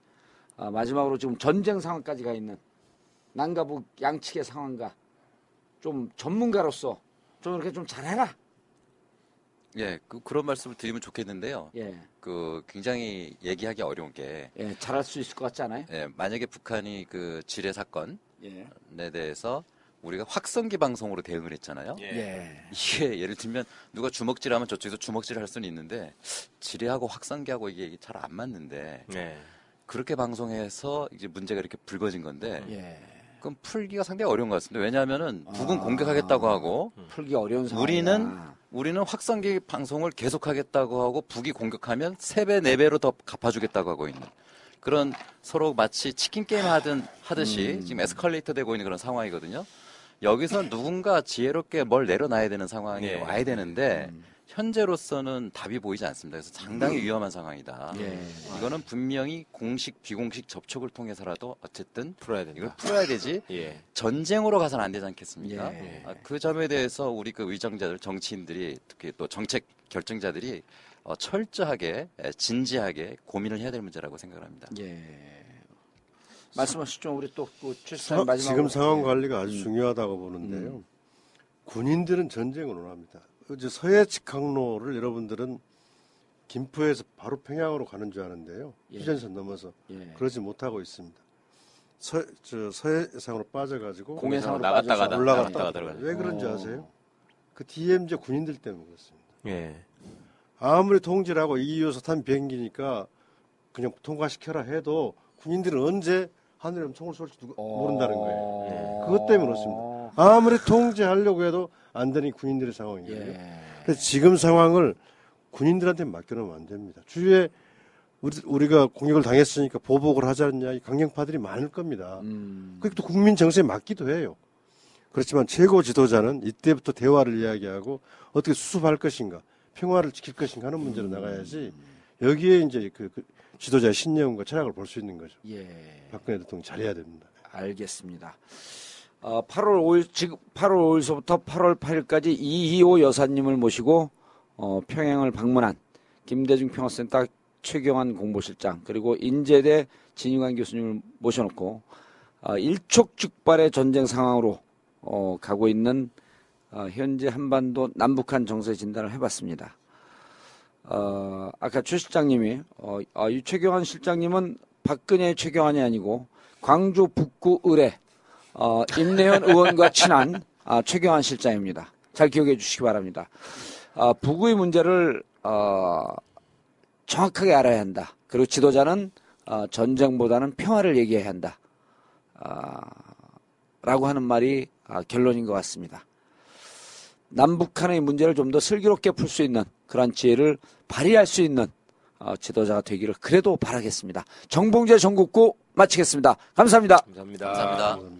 마지막으로 지금 전쟁 상황까지 가 있는 남과 북 양측의 상황과 좀 전문가로서 좀 이렇게 좀 잘해라. 예, 그런 말씀을 드리면 좋겠는데요. 예. 굉장히 얘기하기 어려운 게. 예, 잘할 수 있을 것 같지 않아요? 예, 만약에 북한이 그 지뢰 사건에 대해서 우리가 확성기 방송으로 대응을 했잖아요. 예. 이게 예를 들면 누가 주먹질 하면 저쪽에서 주먹질을 할 수는 있는데 지뢰하고 확성기하고 이게 잘 안 맞는데. 예. 그렇게 방송해서 이제 문제가 이렇게 불거진 건데. 예. 그럼 풀기가 상당히 어려운 것 같습니다. 왜냐하면은 북은 공격하겠다고 하고 풀기 어려운 우리는 확성기 방송을 계속하겠다고 하고 북이 공격하면 3배, 4배로 더 갚아주겠다고 하고 있는 그런 서로 마치 치킨 게임 하듯이 지금 에스컬레이터 되고 있는 그런 상황이거든요. 여기서 누군가 지혜롭게 뭘 내려놔야 되는 상황이 예. 와야 되는데 현재로서는 답이 보이지 않습니다. 그래서 상당히 위험한 상황이다. 예. 이거는 분명히 공식, 비공식 접촉을 통해서라도 어쨌든 풀어야 된다. 이걸 풀어야 되지 예. 전쟁으로 가서는 안 되지 않겠습니까? 예. 그 점에 대해서 우리 그 위정자들, 정치인들이 특히 또 정책 결정자들이 철저하게 진지하게 고민을 해야 될 문제라고 생각을 합니다. 예. 말씀하시죠. 우리 또 출산 마지막 지금 상황 관리가 아주 중요하다고 보는데요. 군인들은 전쟁을 원합니다. 이제 서해 직항로를 여러분들은 김포에서 바로 평양으로 가는 줄 아는데요. 예. 휴전선 넘어서 예. 그러지 못하고 있습니다. 서해상으로 빠져가지고 공해상으로 나갔다가 올라갔다가 들어가요. 왜 그런지 아세요? 그 DMZ 군인들 때문에 그렇습니다. 예. 아무리 통제하고 이희호 탄 비행기니까 그냥 통과시켜라 해도 군인들은 언제 하늘에 총을 쏠지 모른다는 거예요. 예. 그것 때문에 그렇습니다. 아무리 통제하려고 해도 안 되는 군인들의 상황이거든요. 예. 그래서 지금 상황을 군인들한테 맡겨놓으면 안 됩니다. 주위에 우리가 공격을 당했으니까 보복을 하자느냐 이 강경파들이 많을 겁니다. 그게 또 국민 정세에 맞기도 해요. 그렇지만 최고 지도자는 이때부터 대화를 이야기하고 어떻게 수습할 것인가 평화를 지킬 것인가 하는 문제로 나가야지 여기에 이제 그 지도자의 신념과 철학을 볼 수 있는 거죠. 예. 박근혜 대통령 잘해야 됩니다. 알겠습니다. 8월 5일, 지금 8월 5일서부터 8월 8일까지 이희호 여사님을 모시고, 평양을 방문한 김대중 평화센터 최경환 공보실장, 그리고 인제대 진희관 교수님을 모셔놓고, 일촉즉발의 전쟁 상황으로, 가고 있는, 현재 한반도 남북한 정세 진단을 해봤습니다. 아까 최 실장님이, 이 최경환 실장님은 박근혜 최경환이 아니고, 광주 북구 의뢰, 임내현 의원과 친한 최경환 실장입니다. 잘 기억해 주시기 바랍니다. 북의 문제를 정확하게 알아야 한다. 그리고 지도자는 전쟁보다는 평화를 얘기해야 한다. 라고 하는 말이 결론인 것 같습니다. 남북한의 문제를 좀 더 슬기롭게 풀 수 있는 그런 지혜를 발휘할 수 있는 지도자가 되기를 그래도 바라겠습니다. 정봉재 전국구 마치겠습니다. 감사합니다. 감사합니다. 감사합니다.